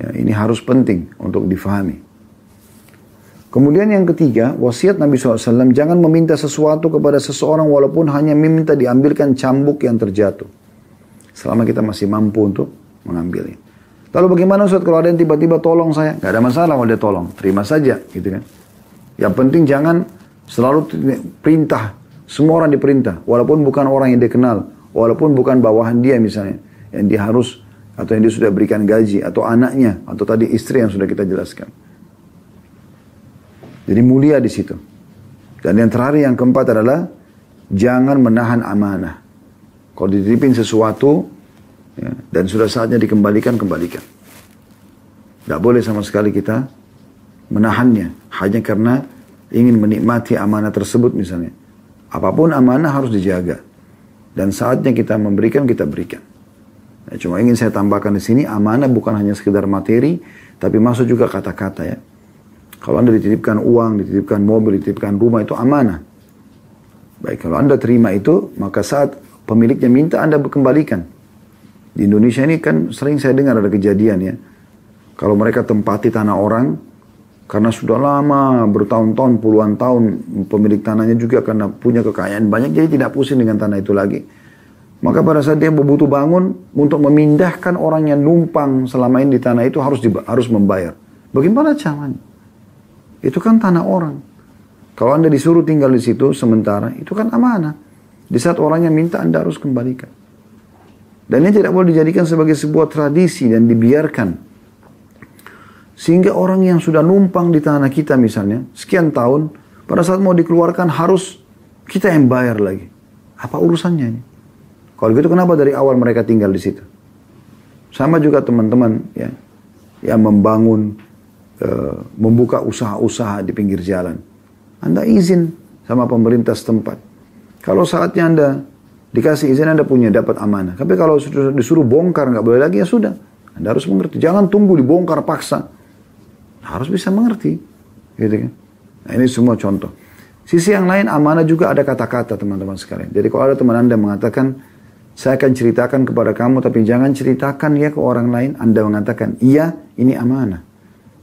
Ya, ini harus penting untuk difahami. Kemudian yang ketiga, wasiat Nabi shallallahu alaihi wasallam, jangan meminta sesuatu kepada seseorang walaupun hanya meminta diambilkan cambuk yang terjatuh. Selama kita masih mampu untuk mengambilnya. Lalu bagaimana Ustaz kalau ada yang tiba-tiba tolong saya? Gak ada masalah kalau dia tolong. Terima saja. Gitu kan. Yang penting jangan selalu perintah. Semua orang diperintah. Walaupun bukan orang yang dia kenal. Walaupun bukan bawahan dia misalnya. Yang dia harus. Atau yang dia sudah berikan gaji. Atau anaknya. Atau tadi istri yang sudah kita jelaskan. Jadi mulia di situ. Dan yang terakhir yang keempat adalah. Jangan menahan amanah. Kalau dititipin sesuatu, ya, dan sudah saatnya dikembalikan, kembalikan. Tidak boleh sama sekali kita menahannya. Hanya karena ingin menikmati amanah tersebut misalnya. Apapun amanah harus dijaga. Dan saatnya kita memberikan, kita berikan. Ya, cuma ingin saya tambahkan di sini, amanah bukan hanya sekedar materi, tapi masuk juga kata-kata ya. Kalau Anda dititipkan uang, dititipkan mobil, dititipkan rumah, itu amanah. Baik, kalau Anda terima itu, maka saat pemiliknya minta, Anda kembalikan. Di Indonesia ini kan sering saya dengar ada kejadian ya. Kalau mereka tempati tanah orang, karena sudah lama, bertahun-tahun, puluhan tahun, pemilik tanahnya juga karena punya kekayaan banyak, jadi tidak pusing dengan tanah itu lagi. Maka pada saat dia butuh bangun, untuk memindahkan orang yang numpang selama ini di tanah itu harus, dib- harus membayar. Bagaimana caranya? Itu kan tanah orang. Kalau Anda disuruh tinggal di situ sementara, itu kan amanah. Di saat orangnya minta, Anda harus kembalikan. Dan ini tidak boleh dijadikan sebagai sebuah tradisi dan dibiarkan. Sehingga orang yang sudah numpang di tanah kita misalnya, sekian tahun, pada saat mau dikeluarkan harus kita yang bayar lagi. Apa urusannya ini? Kalau gitu kenapa dari awal mereka tinggal di situ? Sama juga teman-teman ya, yang membangun, e, membuka usaha-usaha di pinggir jalan. Anda izin sama pemerintah setempat. Kalau saatnya Anda dikasih izin, Anda punya dapat amanah. Tapi kalau disuruh bongkar, nggak boleh lagi, ya sudah. Anda harus mengerti. Jangan tunggu dibongkar paksa. Harus bisa mengerti. Gitu kan? Nah, ini semua contoh. Sisi yang lain, amanah juga ada kata-kata, teman-teman sekalian. Jadi kalau ada teman Anda mengatakan, saya akan ceritakan kepada kamu, tapi jangan ceritakan ya ke orang lain. Anda mengatakan, iya, ini amanah.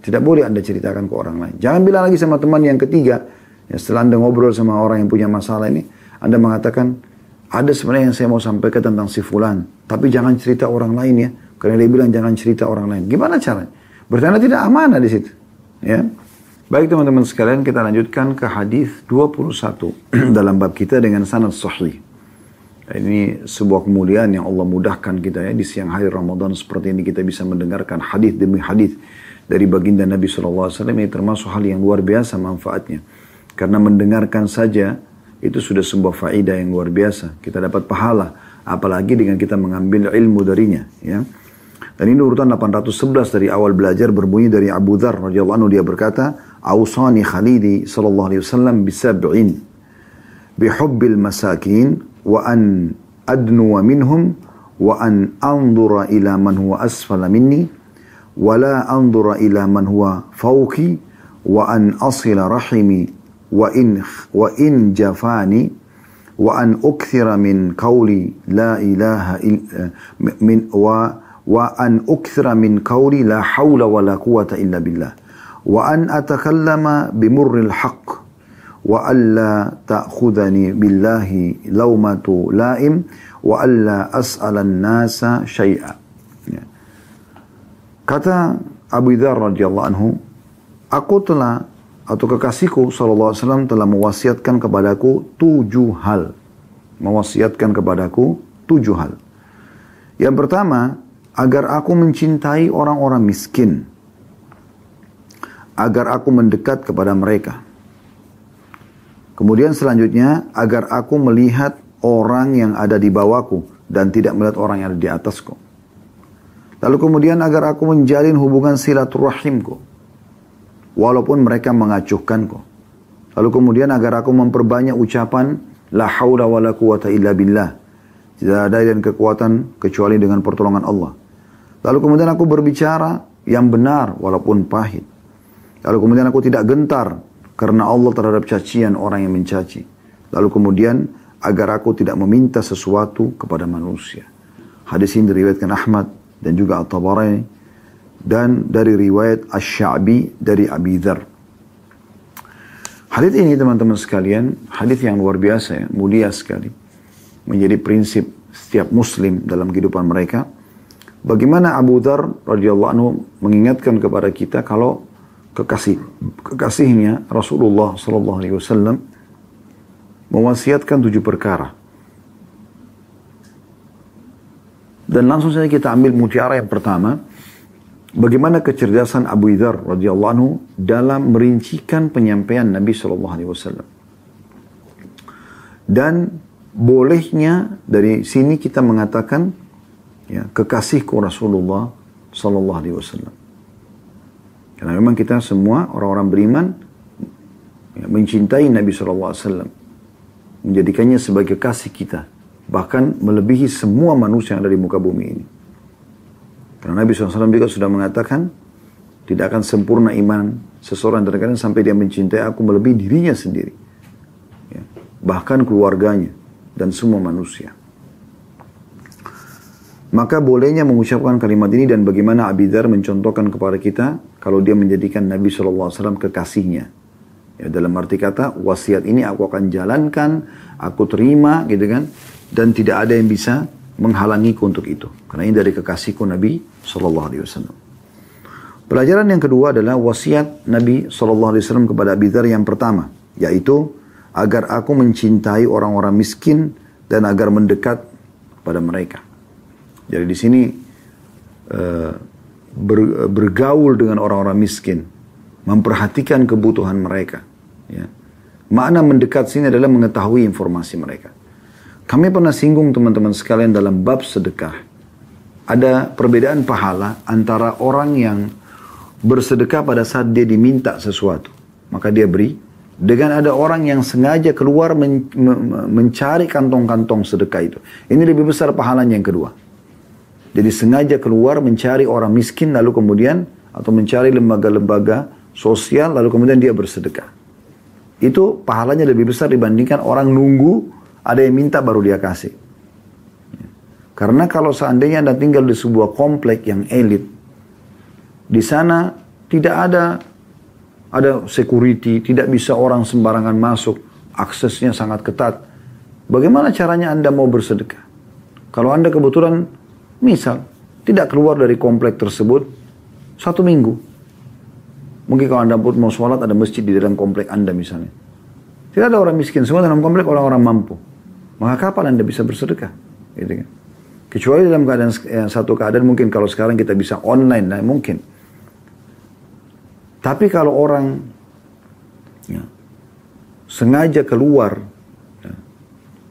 Tidak boleh Anda ceritakan ke orang lain. Jangan bilang lagi sama teman yang ketiga, ya, setelah Anda ngobrol sama orang yang punya masalah ini, Anda mengatakan, ada sebenarnya yang saya mau sampaikan tentang si fulan. Tapi jangan cerita orang lain ya. Karena dia bilang jangan cerita orang lain. Gimana caranya? Bertanda tidak amanah di situ. Ya. Baik teman-teman sekalian, kita lanjutkan ke hadis dua puluh satu dalam bab kita dengan sanad sahih. Ini sebuah kemuliaan yang Allah mudahkan kita ya. Di siang hari Ramadan seperti ini kita bisa mendengarkan hadis demi hadis dari baginda Nabi shallallahu alaihi wasallam. Ini termasuk hal yang luar biasa manfaatnya. Karena mendengarkan saja itu sudah sebuah faedah yang luar biasa. Kita dapat pahala. Apalagi dengan kita mengambil ilmu darinya. Ya. Dan ini urutan delapan ratus sebelas dari awal belajar berbunyi dari Abu Dzar radhiyallahu anhu, dia berkata, "Ausani Khalidi sallallahu alaihi wasallam bi sab'in bi hubbil masakin wa an adnuwa minhum wa an anzura ila man huwa asfala minni wa la anzura ila man huwa fawqi wa an asila rahimi wa in wa in jafani wa an ukthira min qawli la ilaha illa min wa wa an ukthira min qawli la hawla wa la quwwata illa billah wa an atakallama bi murril haqq wa alla ta'khudhani billahi laumatu laim wa alla as'alan nasa syai'a." Ya. Kata Abu Dzar radhiyallahu anhu, aku telah atau kekasihku sallallahu alaihi wasallam telah mewasiatkan kepadaku tujuh hal. Mewasiatkan kepadaku tujuh hal. Yang pertama, agar aku mencintai orang-orang miskin, agar aku mendekat kepada mereka. Kemudian selanjutnya, agar aku melihat orang yang ada di bawahku dan tidak melihat orang yang ada di atasku. Lalu kemudian agar aku menjalin hubungan silaturahimku, walaupun mereka mengacuhkanku. Lalu kemudian agar aku memperbanyak ucapan la haula wa la quwata illa billah, tidak ada dan kekuatan kecuali dengan pertolongan Allah. Lalu kemudian aku berbicara yang benar walaupun pahit. Lalu kemudian aku tidak gentar karena Allah terhadap cacian orang yang mencaci. Lalu kemudian agar aku tidak meminta sesuatu kepada manusia. Hadis ini diriwayatkan Ahmad dan juga At-Tabarani dan dari riwayat Asy-Sya'bi dari Abi Dzar. Hadis ini teman-teman sekalian, hadis yang luar biasa ya, mulia sekali. Menjadi prinsip setiap muslim dalam kehidupan mereka. Bagaimana Abu Dzar radhiyallahu anhu mengingatkan kepada kita kalau Kekasih, kekasihnya Rasulullah sallallahu alaihi wasallam mewasiatkan tujuh perkara. Dan langsung saja kita ambil mutiara yang pertama, bagaimana kecerdasan Abu Dzar radhiyallahu anhu dalam merincikan penyampaian Nabi sallallahu alaihi wasallam. Dan bolehnya dari sini kita mengatakan ya, kekasihku Rasulullah sallallahu alaihi wasallam. Karena memang kita semua orang-orang beriman ya, mencintai Nabi shallallahu alaihi wasallam. Menjadikannya sebagai kasih kita. Bahkan melebihi semua manusia yang ada di muka bumi ini. Karena Nabi shallallahu alaihi wasallam juga sudah mengatakan, tidak akan sempurna iman seseorang dari kalian sampai dia mencintai aku melebihi dirinya sendiri. Ya, bahkan keluarganya dan semua manusia. Maka bolehnya mengucapkan kalimat ini dan bagaimana Abu Dzar mencontohkan kepada kita kalau dia menjadikan Nabi shallallahu alaihi wasallam kekasihnya. Ya, dalam arti kata, wasiat ini aku akan jalankan, aku terima gitu kan. Dan tidak ada yang bisa menghalangiku untuk itu. Karena ini dari kekasihku Nabi shallallahu alaihi wasallam. Pelajaran yang kedua adalah wasiat Nabi shallallahu alaihi wasallam kepada Abu Dzar yang pertama. Yaitu, agar aku mencintai orang-orang miskin dan agar mendekat pada mereka. Jadi di sini uh, ber, bergaul dengan orang-orang miskin, memperhatikan kebutuhan mereka. Ya. Makna mendekat sini adalah mengetahui informasi mereka. Kami pernah singgung teman-teman sekalian dalam bab sedekah. Ada perbedaan pahala antara orang yang bersedekah pada saat dia diminta sesuatu, maka dia beri. Dengan ada orang yang sengaja keluar men, men, mencari kantong-kantong sedekah itu. Ini lebih besar pahalanya yang kedua. Jadi sengaja keluar mencari orang miskin lalu kemudian atau mencari lembaga-lembaga sosial lalu kemudian dia bersedekah. Itu pahalanya lebih besar dibandingkan orang nunggu ada yang minta baru dia kasih. Karena kalau seandainya Anda tinggal di sebuah komplek yang elit, di sana tidak ada ada security, tidak bisa orang sembarangan masuk, aksesnya sangat ketat. Bagaimana caranya Anda mau bersedekah? Kalau Anda kebetulan misal, tidak keluar dari komplek tersebut satu minggu. Mungkin kalau Anda mau sholat, ada masjid di dalam komplek Anda misalnya. Tidak ada orang miskin, semua dalam komplek orang-orang mampu. Maka kapan Anda bisa bersedekah? Gitu kan? Kecuali dalam keadaan ya, satu keadaan mungkin kalau sekarang kita bisa online, nah, mungkin. Tapi kalau orang ya, sengaja keluar,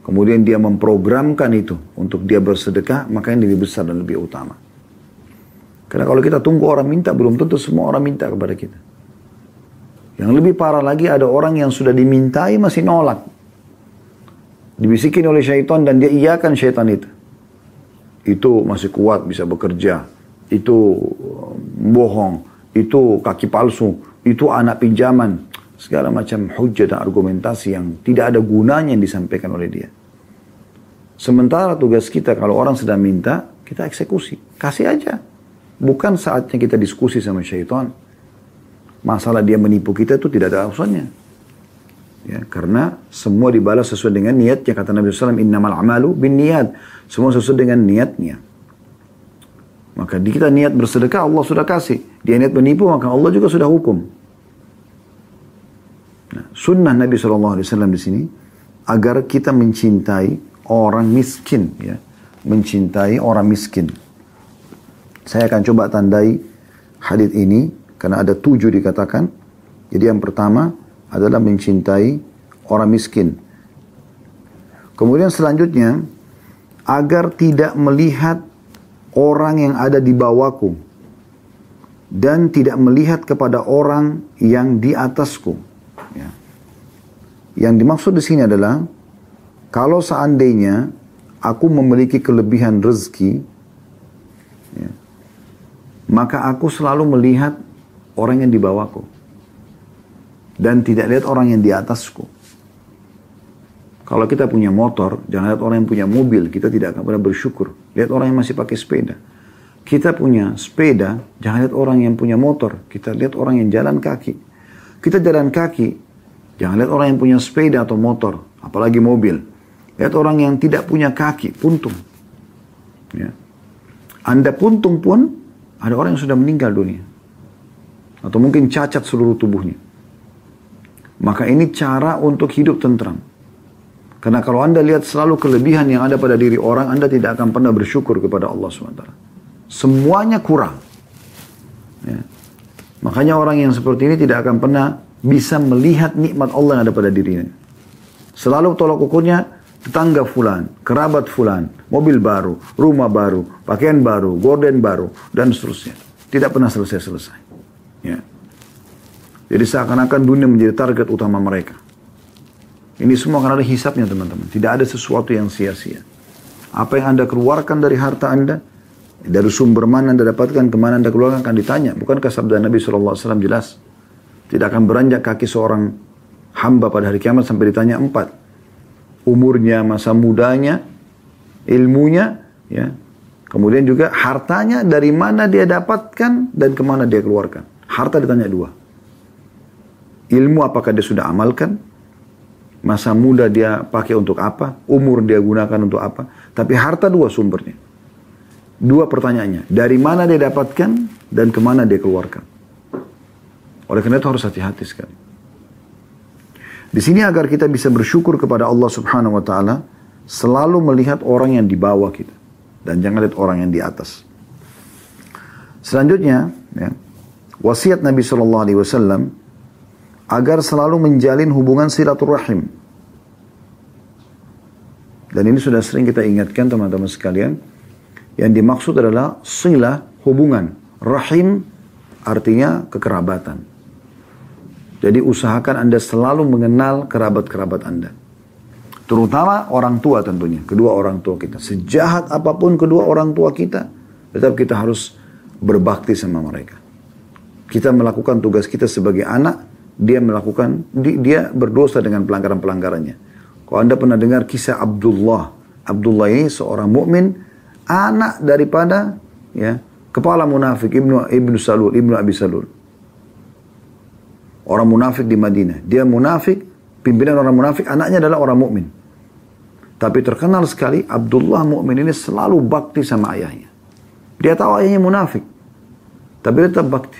kemudian dia memprogramkan itu untuk dia bersedekah, maka yang lebih besar dan lebih utama. Karena kalau kita tunggu orang minta, belum tentu semua orang minta kepada kita. Yang lebih parah lagi, ada orang yang sudah dimintai masih nolak. Dibisikin oleh syaitan dan dia iakan syaitan itu. Itu masih kuat, bisa bekerja. Itu bohong. Itu kaki palsu. Itu anak pinjaman. Segala macam hujah dan argumentasi yang tidak ada gunanya yang disampaikan oleh dia. Sementara tugas kita kalau orang sedang minta, kita eksekusi. Kasih aja. Bukan saatnya kita diskusi sama syaitan. Masalah dia menipu kita itu tidak ada urusannya. Ya, karena semua dibalas sesuai dengan niatnya. Kata Nabi shallallahu alaihi wasallam, innamal amalu bin niat. Semua sesuai dengan niatnya. Maka kita niat bersedekah, Allah sudah kasih. Dia niat menipu, maka Allah juga sudah hukum. Nah, sunnah Nabi shallallahu alaihi wasallam di sini, agar kita mencintai orang miskin. Ya. Mencintai orang miskin. Saya akan coba tandai hadits ini, karena ada tujuh dikatakan. Jadi yang pertama adalah mencintai orang miskin. Kemudian selanjutnya, agar tidak melihat orang yang ada di bawahku dan tidak melihat kepada orang yang di atasku. Ya. Yang dimaksud di sini adalah, kalau seandainya aku memiliki kelebihan rezeki, ya, maka aku selalu melihat orang yang di bawahku dan tidak lihat orang yang di atasku. Kalau kita punya motor, jangan lihat orang yang punya mobil, kita tidak akan pernah bersyukur. Lihat orang yang masih pakai sepeda. Kita punya sepeda, jangan lihat orang yang punya motor, kita lihat orang yang jalan kaki. Kita jalan kaki, jangan lihat orang yang punya sepeda atau motor, apalagi mobil. Lihat orang yang tidak punya kaki, puntung. Ya. Anda puntung pun, ada orang yang sudah meninggal dunia. Atau mungkin cacat seluruh tubuhnya. Maka ini cara untuk hidup tentram. Karena kalau Anda lihat selalu kelebihan yang ada pada diri orang, Anda tidak akan pernah bersyukur kepada Allah subhanahu wa taala. Semuanya kurang. Ya. Makanya orang yang seperti ini tidak akan pernah bisa melihat nikmat Allah yang ada pada dirinya. Selalu tolak ukurnya, tetangga fulan, kerabat fulan, mobil baru, rumah baru, pakaian baru, gorden baru, dan seterusnya. Tidak pernah selesai-selesai. Ya. Jadi seakan-akan dunia menjadi target utama mereka. Ini semua akan ada hisabnya, teman-teman. Tidak ada sesuatu yang sia-sia. Apa yang Anda keluarkan dari harta Anda, dari sumber mana Anda dapatkan, kemana Anda keluarkan, akan ditanya. Bukankah sabda Nabi shallallahu alaihi wasallam jelas? Tidak akan beranjak kaki seorang hamba pada hari kiamat sampai ditanya empat. Umurnya, masa mudanya, ilmunya, ya. Kemudian juga hartanya, dari mana dia dapatkan dan kemana dia keluarkan. Harta ditanya dua. Ilmu apakah dia sudah amalkan? Masa muda dia pakai untuk apa? Umur dia gunakan untuk apa? Tapi harta dua sumbernya. Dua pertanyaannya. Dari mana dia dapatkan dan kemana dia keluarkan? Oleh karena itu harus hati-hati sekali. Di sini agar kita bisa bersyukur kepada Allah subhanahu wa ta'ala, selalu melihat orang yang di bawah kita. Dan jangan lihat orang yang di atas. Selanjutnya, ya, wasiat Nabi shallallahu alaihi wasallam, agar selalu menjalin hubungan silaturahim. Dan ini sudah sering kita ingatkan, teman-teman sekalian. Yang dimaksud adalah silah hubungan. Rahim artinya kekerabatan. Jadi usahakan Anda selalu mengenal kerabat-kerabat Anda. Terutama orang tua tentunya. Kedua orang tua kita. Sejahat apapun kedua orang tua kita, tetap kita harus berbakti sama mereka. Kita melakukan tugas kita sebagai anak, dia melakukan, dia berdosa dengan pelanggaran-pelanggarannya. Kalau Anda pernah dengar kisah Abdullah. Abdullah ini seorang mukmin, anak daripada ya, kepala munafik Ibnu Ibnu Salul, Ibnu Abi Salul. Orang munafik di Madinah. Dia munafik, pimpinan orang munafik, anaknya adalah orang mukmin. Tapi terkenal sekali Abdullah mukmin ini selalu bakti sama ayahnya. Dia tahu ayahnya munafik, tapi dia tetap bakti.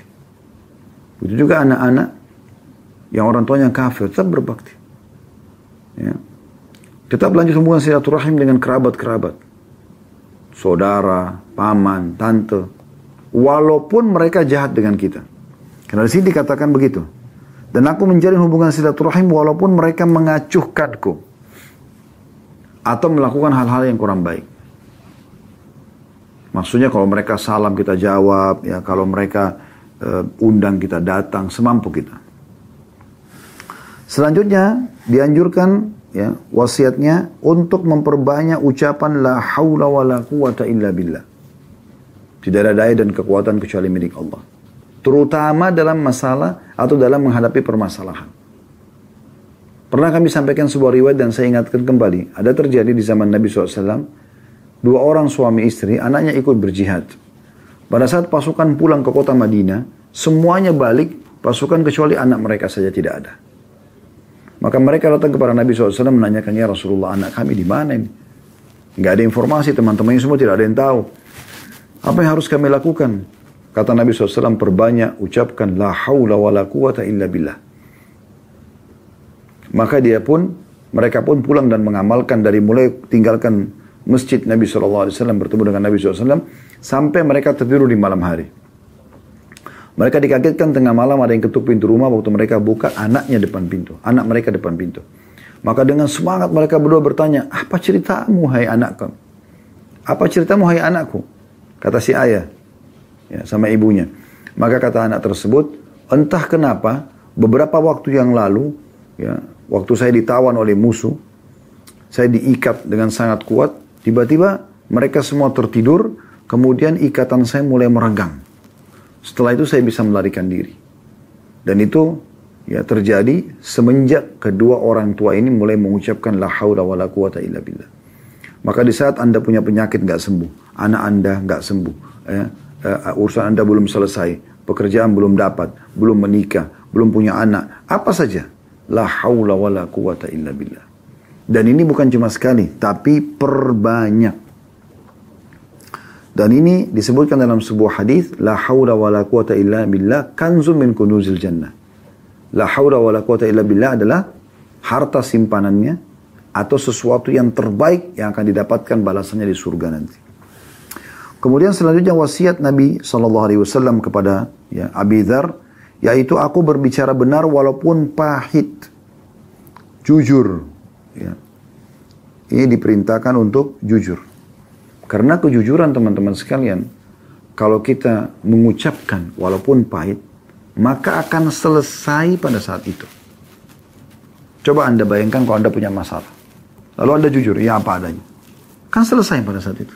Itu juga anak-anak yang orang tuanya kafir, tetap berbakti. Ya. Tetap lanjut hubungan silaturahim dengan kerabat-kerabat. Saudara, paman, tante. Walaupun mereka jahat dengan kita. Karena di sini dikatakan begitu. Dan aku menjalin hubungan silaturahim walaupun mereka mengacuhkanku. Atau melakukan hal-hal yang kurang baik. Maksudnya kalau mereka salam kita jawab, ya kalau mereka uh, undang kita datang semampu kita. Selanjutnya dianjurkan ya wasiatnya untuk memperbanyak ucapan la haula wala quwata illa billah. Tidak ada daya dan kekuatan kecuali milik Allah. Terutama dalam masalah atau dalam menghadapi permasalahan. Pernah kami sampaikan sebuah riwayat dan saya ingatkan kembali. Ada terjadi di zaman Nabi shallallahu alaihi wasallam. Dua orang suami istri, anaknya ikut berjihad. Pada saat pasukan pulang ke kota Madinah, semuanya balik pasukan kecuali anak mereka saja tidak ada. Maka mereka datang kepada Nabi shallallahu alaihi wasallam menanyakan, ya Rasulullah, anak kami di mana ini? Nggak ada informasi, teman-temannya semua tidak ada yang tahu. Apa yang harus kami lakukan? Kata Nabi shallallahu alaihi wasallam, perbanyak ucapkan, la hawla wa la quwata illa billah. Maka dia pun, mereka pun pulang dan mengamalkan dari mulai tinggalkan masjid Nabi shallallahu alaihi wasallam, bertemu dengan Nabi shallallahu alaihi wasallam, sampai mereka tertidur di malam hari. Mereka dikagetkan tengah malam ada yang ketuk pintu rumah, waktu mereka buka anaknya depan pintu. Anak mereka depan pintu. Maka dengan semangat mereka berdua bertanya, apa ceritamu hai anakku? Apa ceritamu hai anakku? Kata si ayah, ya, sama ibunya. Maka kata anak tersebut, entah kenapa beberapa waktu yang lalu, ya, waktu saya ditawan oleh musuh, saya diikat dengan sangat kuat. Tiba-tiba mereka semua tertidur, kemudian ikatan saya mulai merenggang. Setelah itu saya bisa melarikan diri. Dan itu ya terjadi semenjak kedua orang tua ini mulai mengucapkan la haula wa la quwata illa billah. Maka di saat Anda punya penyakit nggak sembuh, anak Anda nggak sembuh, ya, uh, urusan Anda belum selesai, pekerjaan belum dapat, belum menikah, belum punya anak, apa saja. La haula wa la quwata illa billah. Dan ini bukan cuma sekali, tapi perbanyak. Dan ini disebutkan dalam sebuah hadis, la haula wala quwata illa billah kanzun min kunuzil jannah. La haula wala quwata illa billah adalah harta simpanannya atau sesuatu yang terbaik yang akan didapatkan balasannya di surga nanti. Kemudian selanjutnya wasiat Nabi shallallahu alaihi wasallam kepada ya, Abi Dzar, yaitu aku berbicara benar walaupun pahit, jujur. Ya. Ini diperintahkan untuk jujur. Karena kejujuran teman-teman sekalian, kalau kita mengucapkan walaupun pahit, maka akan selesai pada saat itu. Coba Anda bayangkan kalau Anda punya masalah. Lalu Anda jujur, ya apa adanya. Kan selesai pada saat itu.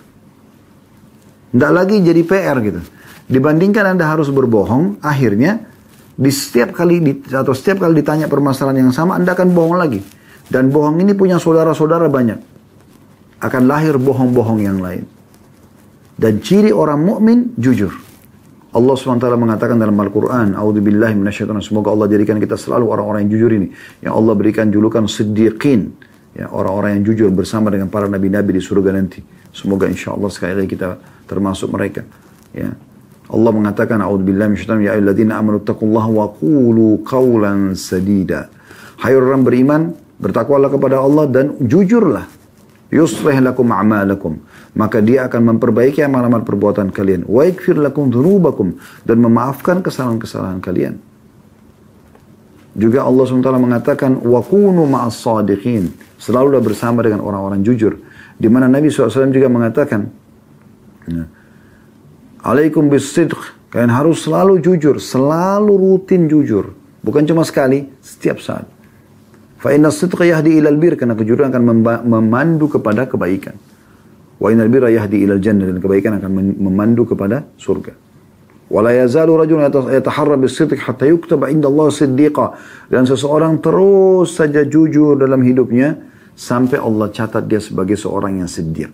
Nggak lagi jadi P R gitu. Dibandingkan Anda harus berbohong, akhirnya di setiap kali atau setiap kali ditanya permasalahan yang sama, Anda akan bohong lagi. Dan bohong ini punya saudara-saudara banyak. Akan lahir bohong-bohong yang lain. Dan ciri orang mukmin jujur. Allah subhanahu wa taala mengatakan dalam Al-Quran, A'udzubillahi minasyaitonir rajim. Semoga Allah jadikan kita selalu orang-orang yang jujur ini. Yang Allah berikan julukan siddiqin. Ya, orang-orang yang jujur bersama dengan para nabi-nabi di surga nanti. Semoga insya Allah sekali lagi kita termasuk mereka. Ya. Allah mengatakan, A'udzubillahi minasyaitonir rajim. Ya ayyuhalladzina amanu taqullaha wa qulu qawlan sadida. Hai orang beriman, bertakwalah kepada Allah dan jujurlah. Yuslih lakum a'malakum, maka dia akan memperbaiki amal-amal perbuatan kalian, wa yakfir lakum dhunubakum, dan memaafkan kesalahan-kesalahan kalian. Juga Allah subhanahu wa taala mengatakan wa kunu ma'as shadiqin, selalulah bersama dengan orang-orang jujur, di mana Nabi shallallahu alaihi wasallam juga mengatakan alaikum bisidq, kalian harus selalu jujur, selalu rutin jujur, bukan cuma sekali, setiap saat. Fa inna as-sidqa yahdi ilal bir, karena kejujuran akan memandu kepada kebaikan. Wa innal birra yahdi ilal jannah, dan kebaikan akan memandu kepada surga. Wa la yazalu rajulun yataharra bis-sidq hatta yuktaba inda Allah siddiqa, dan seseorang terus saja jujur dalam hidupnya sampai Allah catat dia sebagai seorang yang siddiq,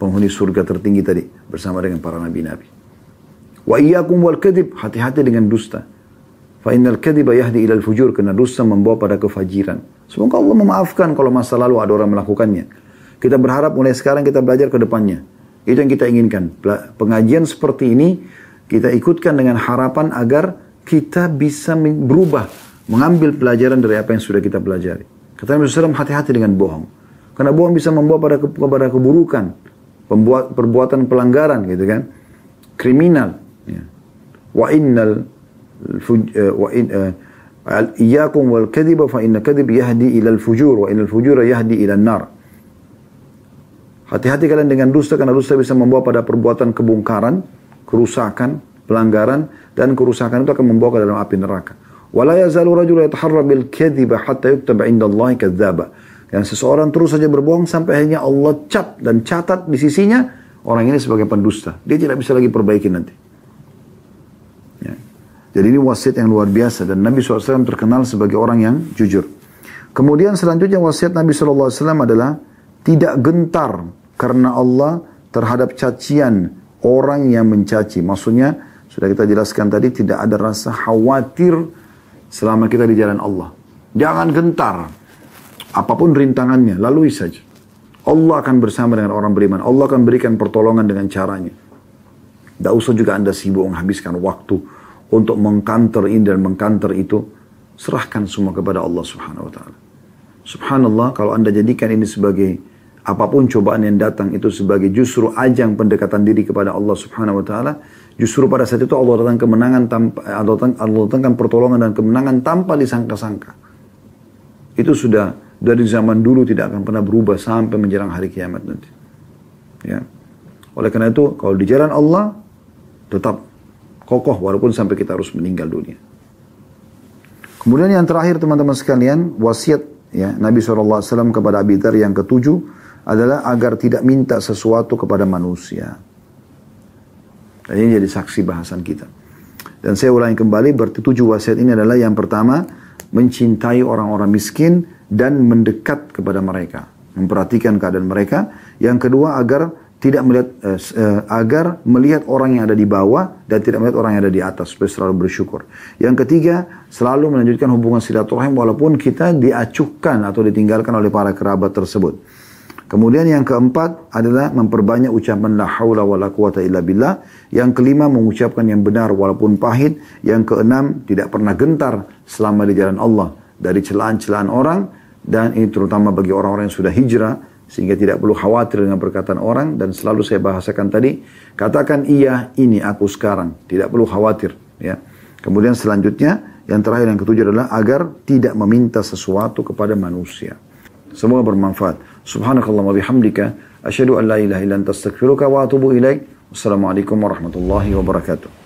penghuni surga tertinggi tadi bersama dengan para nabi-nabi. Wa iyyakum wal kadhib, hati-hati dengan dusta. Fa innal kadhiba yahdi ilal fujur, karena dusta membawa pada kefajiran. Semoga Allah memaafkan kalau masa lalu ada orang melakukannya. Kita berharap mulai sekarang kita belajar ke depannya. Itu yang kita inginkan. Pengajian seperti ini kita ikutkan dengan harapan agar kita bisa berubah. Mengambil pelajaran dari apa yang sudah kita pelajari. Kata Nabi shallallahu alaihi wasallam, hati-hati dengan bohong. Karena bohong bisa membawa pada, ke, pada keburukan. Pembuat, perbuatan pelanggaran gitu kan. Kriminal. Ya. Wa innal fuj, uh, wa in, uh, Iyyakum wal kadhiba fa inna kadhib yahdi ilal fujur wa inal fujura yahdi ilal nar. Hati-hati kalian dengan dusta, karena dusta bisa membawa pada perbuatan kebongkaran, kerusakan, pelanggaran, dan kerusakan itu akan membawa ke dalam api neraka. Wala yazalu rajulun yataharra bil kadhiba hatta yuktaba 'inda Allahi kadzdzaba. Dan seseorang terus saja berbohong sampai akhirnya Allah cap dan catat di sisinya orang ini sebagai pendusta. Dia tidak bisa lagi perbaiki nanti. Ya. Jadi ini wasiat yang luar biasa, dan Nabi shallallahu alaihi wasallam terkenal sebagai orang yang jujur. Kemudian selanjutnya wasiat Nabi shallallahu alaihi wasallam adalah tidak gentar karena Allah terhadap cacian orang yang mencaci. Maksudnya sudah kita jelaskan tadi, tidak ada rasa khawatir selama kita di jalan Allah. Jangan gentar. Apapun rintangannya, lalui saja. Allah akan bersama dengan orang beriman. Allah akan berikan pertolongan dengan caranya. Tidak usah juga Anda sibuk menghabiskan waktu untuk mengkanter ini dan mengkanter itu. Serahkan semua kepada Allah Subhanahu Wa Taala. Subhanallah, kalau Anda jadikan ini sebagai apapun cobaan yang datang itu sebagai justru ajang pendekatan diri kepada Allah Subhanahu Wa Taala, justru pada saat itu Allah datang kemenangan tanpa, Allah datang, Allah datangkan pertolongan dan kemenangan tanpa disangka-sangka. Itu sudah dari zaman dulu tidak akan pernah berubah sampai menjelang hari kiamat nanti. Ya. Oleh karena itu, kalau di jalan Allah, tetap kokoh walaupun sampai kita harus meninggal dunia. Kemudian yang terakhir teman-teman sekalian, wasiat ya, Nabi shallallahu alaihi wasallam kepada Abi Dzar yang ketujuh adalah agar tidak minta sesuatu kepada manusia. Dan ini jadi saksi bahasan kita. Dan saya ulangi kembali, berarti tujuh wasiat ini adalah yang pertama, mencintai orang-orang miskin dan mendekat kepada mereka, memperhatikan keadaan mereka. Yang kedua, agar tidak melihat eh, eh, agar melihat orang yang ada di bawah dan tidak melihat orang yang ada di atas, supaya selalu bersyukur. Yang ketiga, selalu melanjutkan hubungan silaturahim walaupun kita diacuhkan atau ditinggalkan oleh para kerabat tersebut. Kemudian yang keempat adalah memperbanyak ucapan la haula wala quwata illa billah. Yang kelima, mengucapkan yang benar walaupun pahit. Yang keenam, tidak pernah gentar selama di jalan Allah dari celaan-celaan orang. Dan ini terutama bagi orang-orang yang sudah hijrah, sehingga tidak perlu khawatir dengan perkataan orang. Dan selalu saya bahasakan tadi, katakan iya, ini aku sekarang, tidak perlu khawatir. Ya. Kemudian selanjutnya, yang terakhir yang ketujuh adalah agar tidak meminta sesuatu kepada manusia. Semoga bermanfaat. Subhanakallahumma bihamdika, asyhadu an la ilaha illa anta astaghfiruka wa atubu ilaik. Wassalamualaikum warahmatullahi wabarakatuh.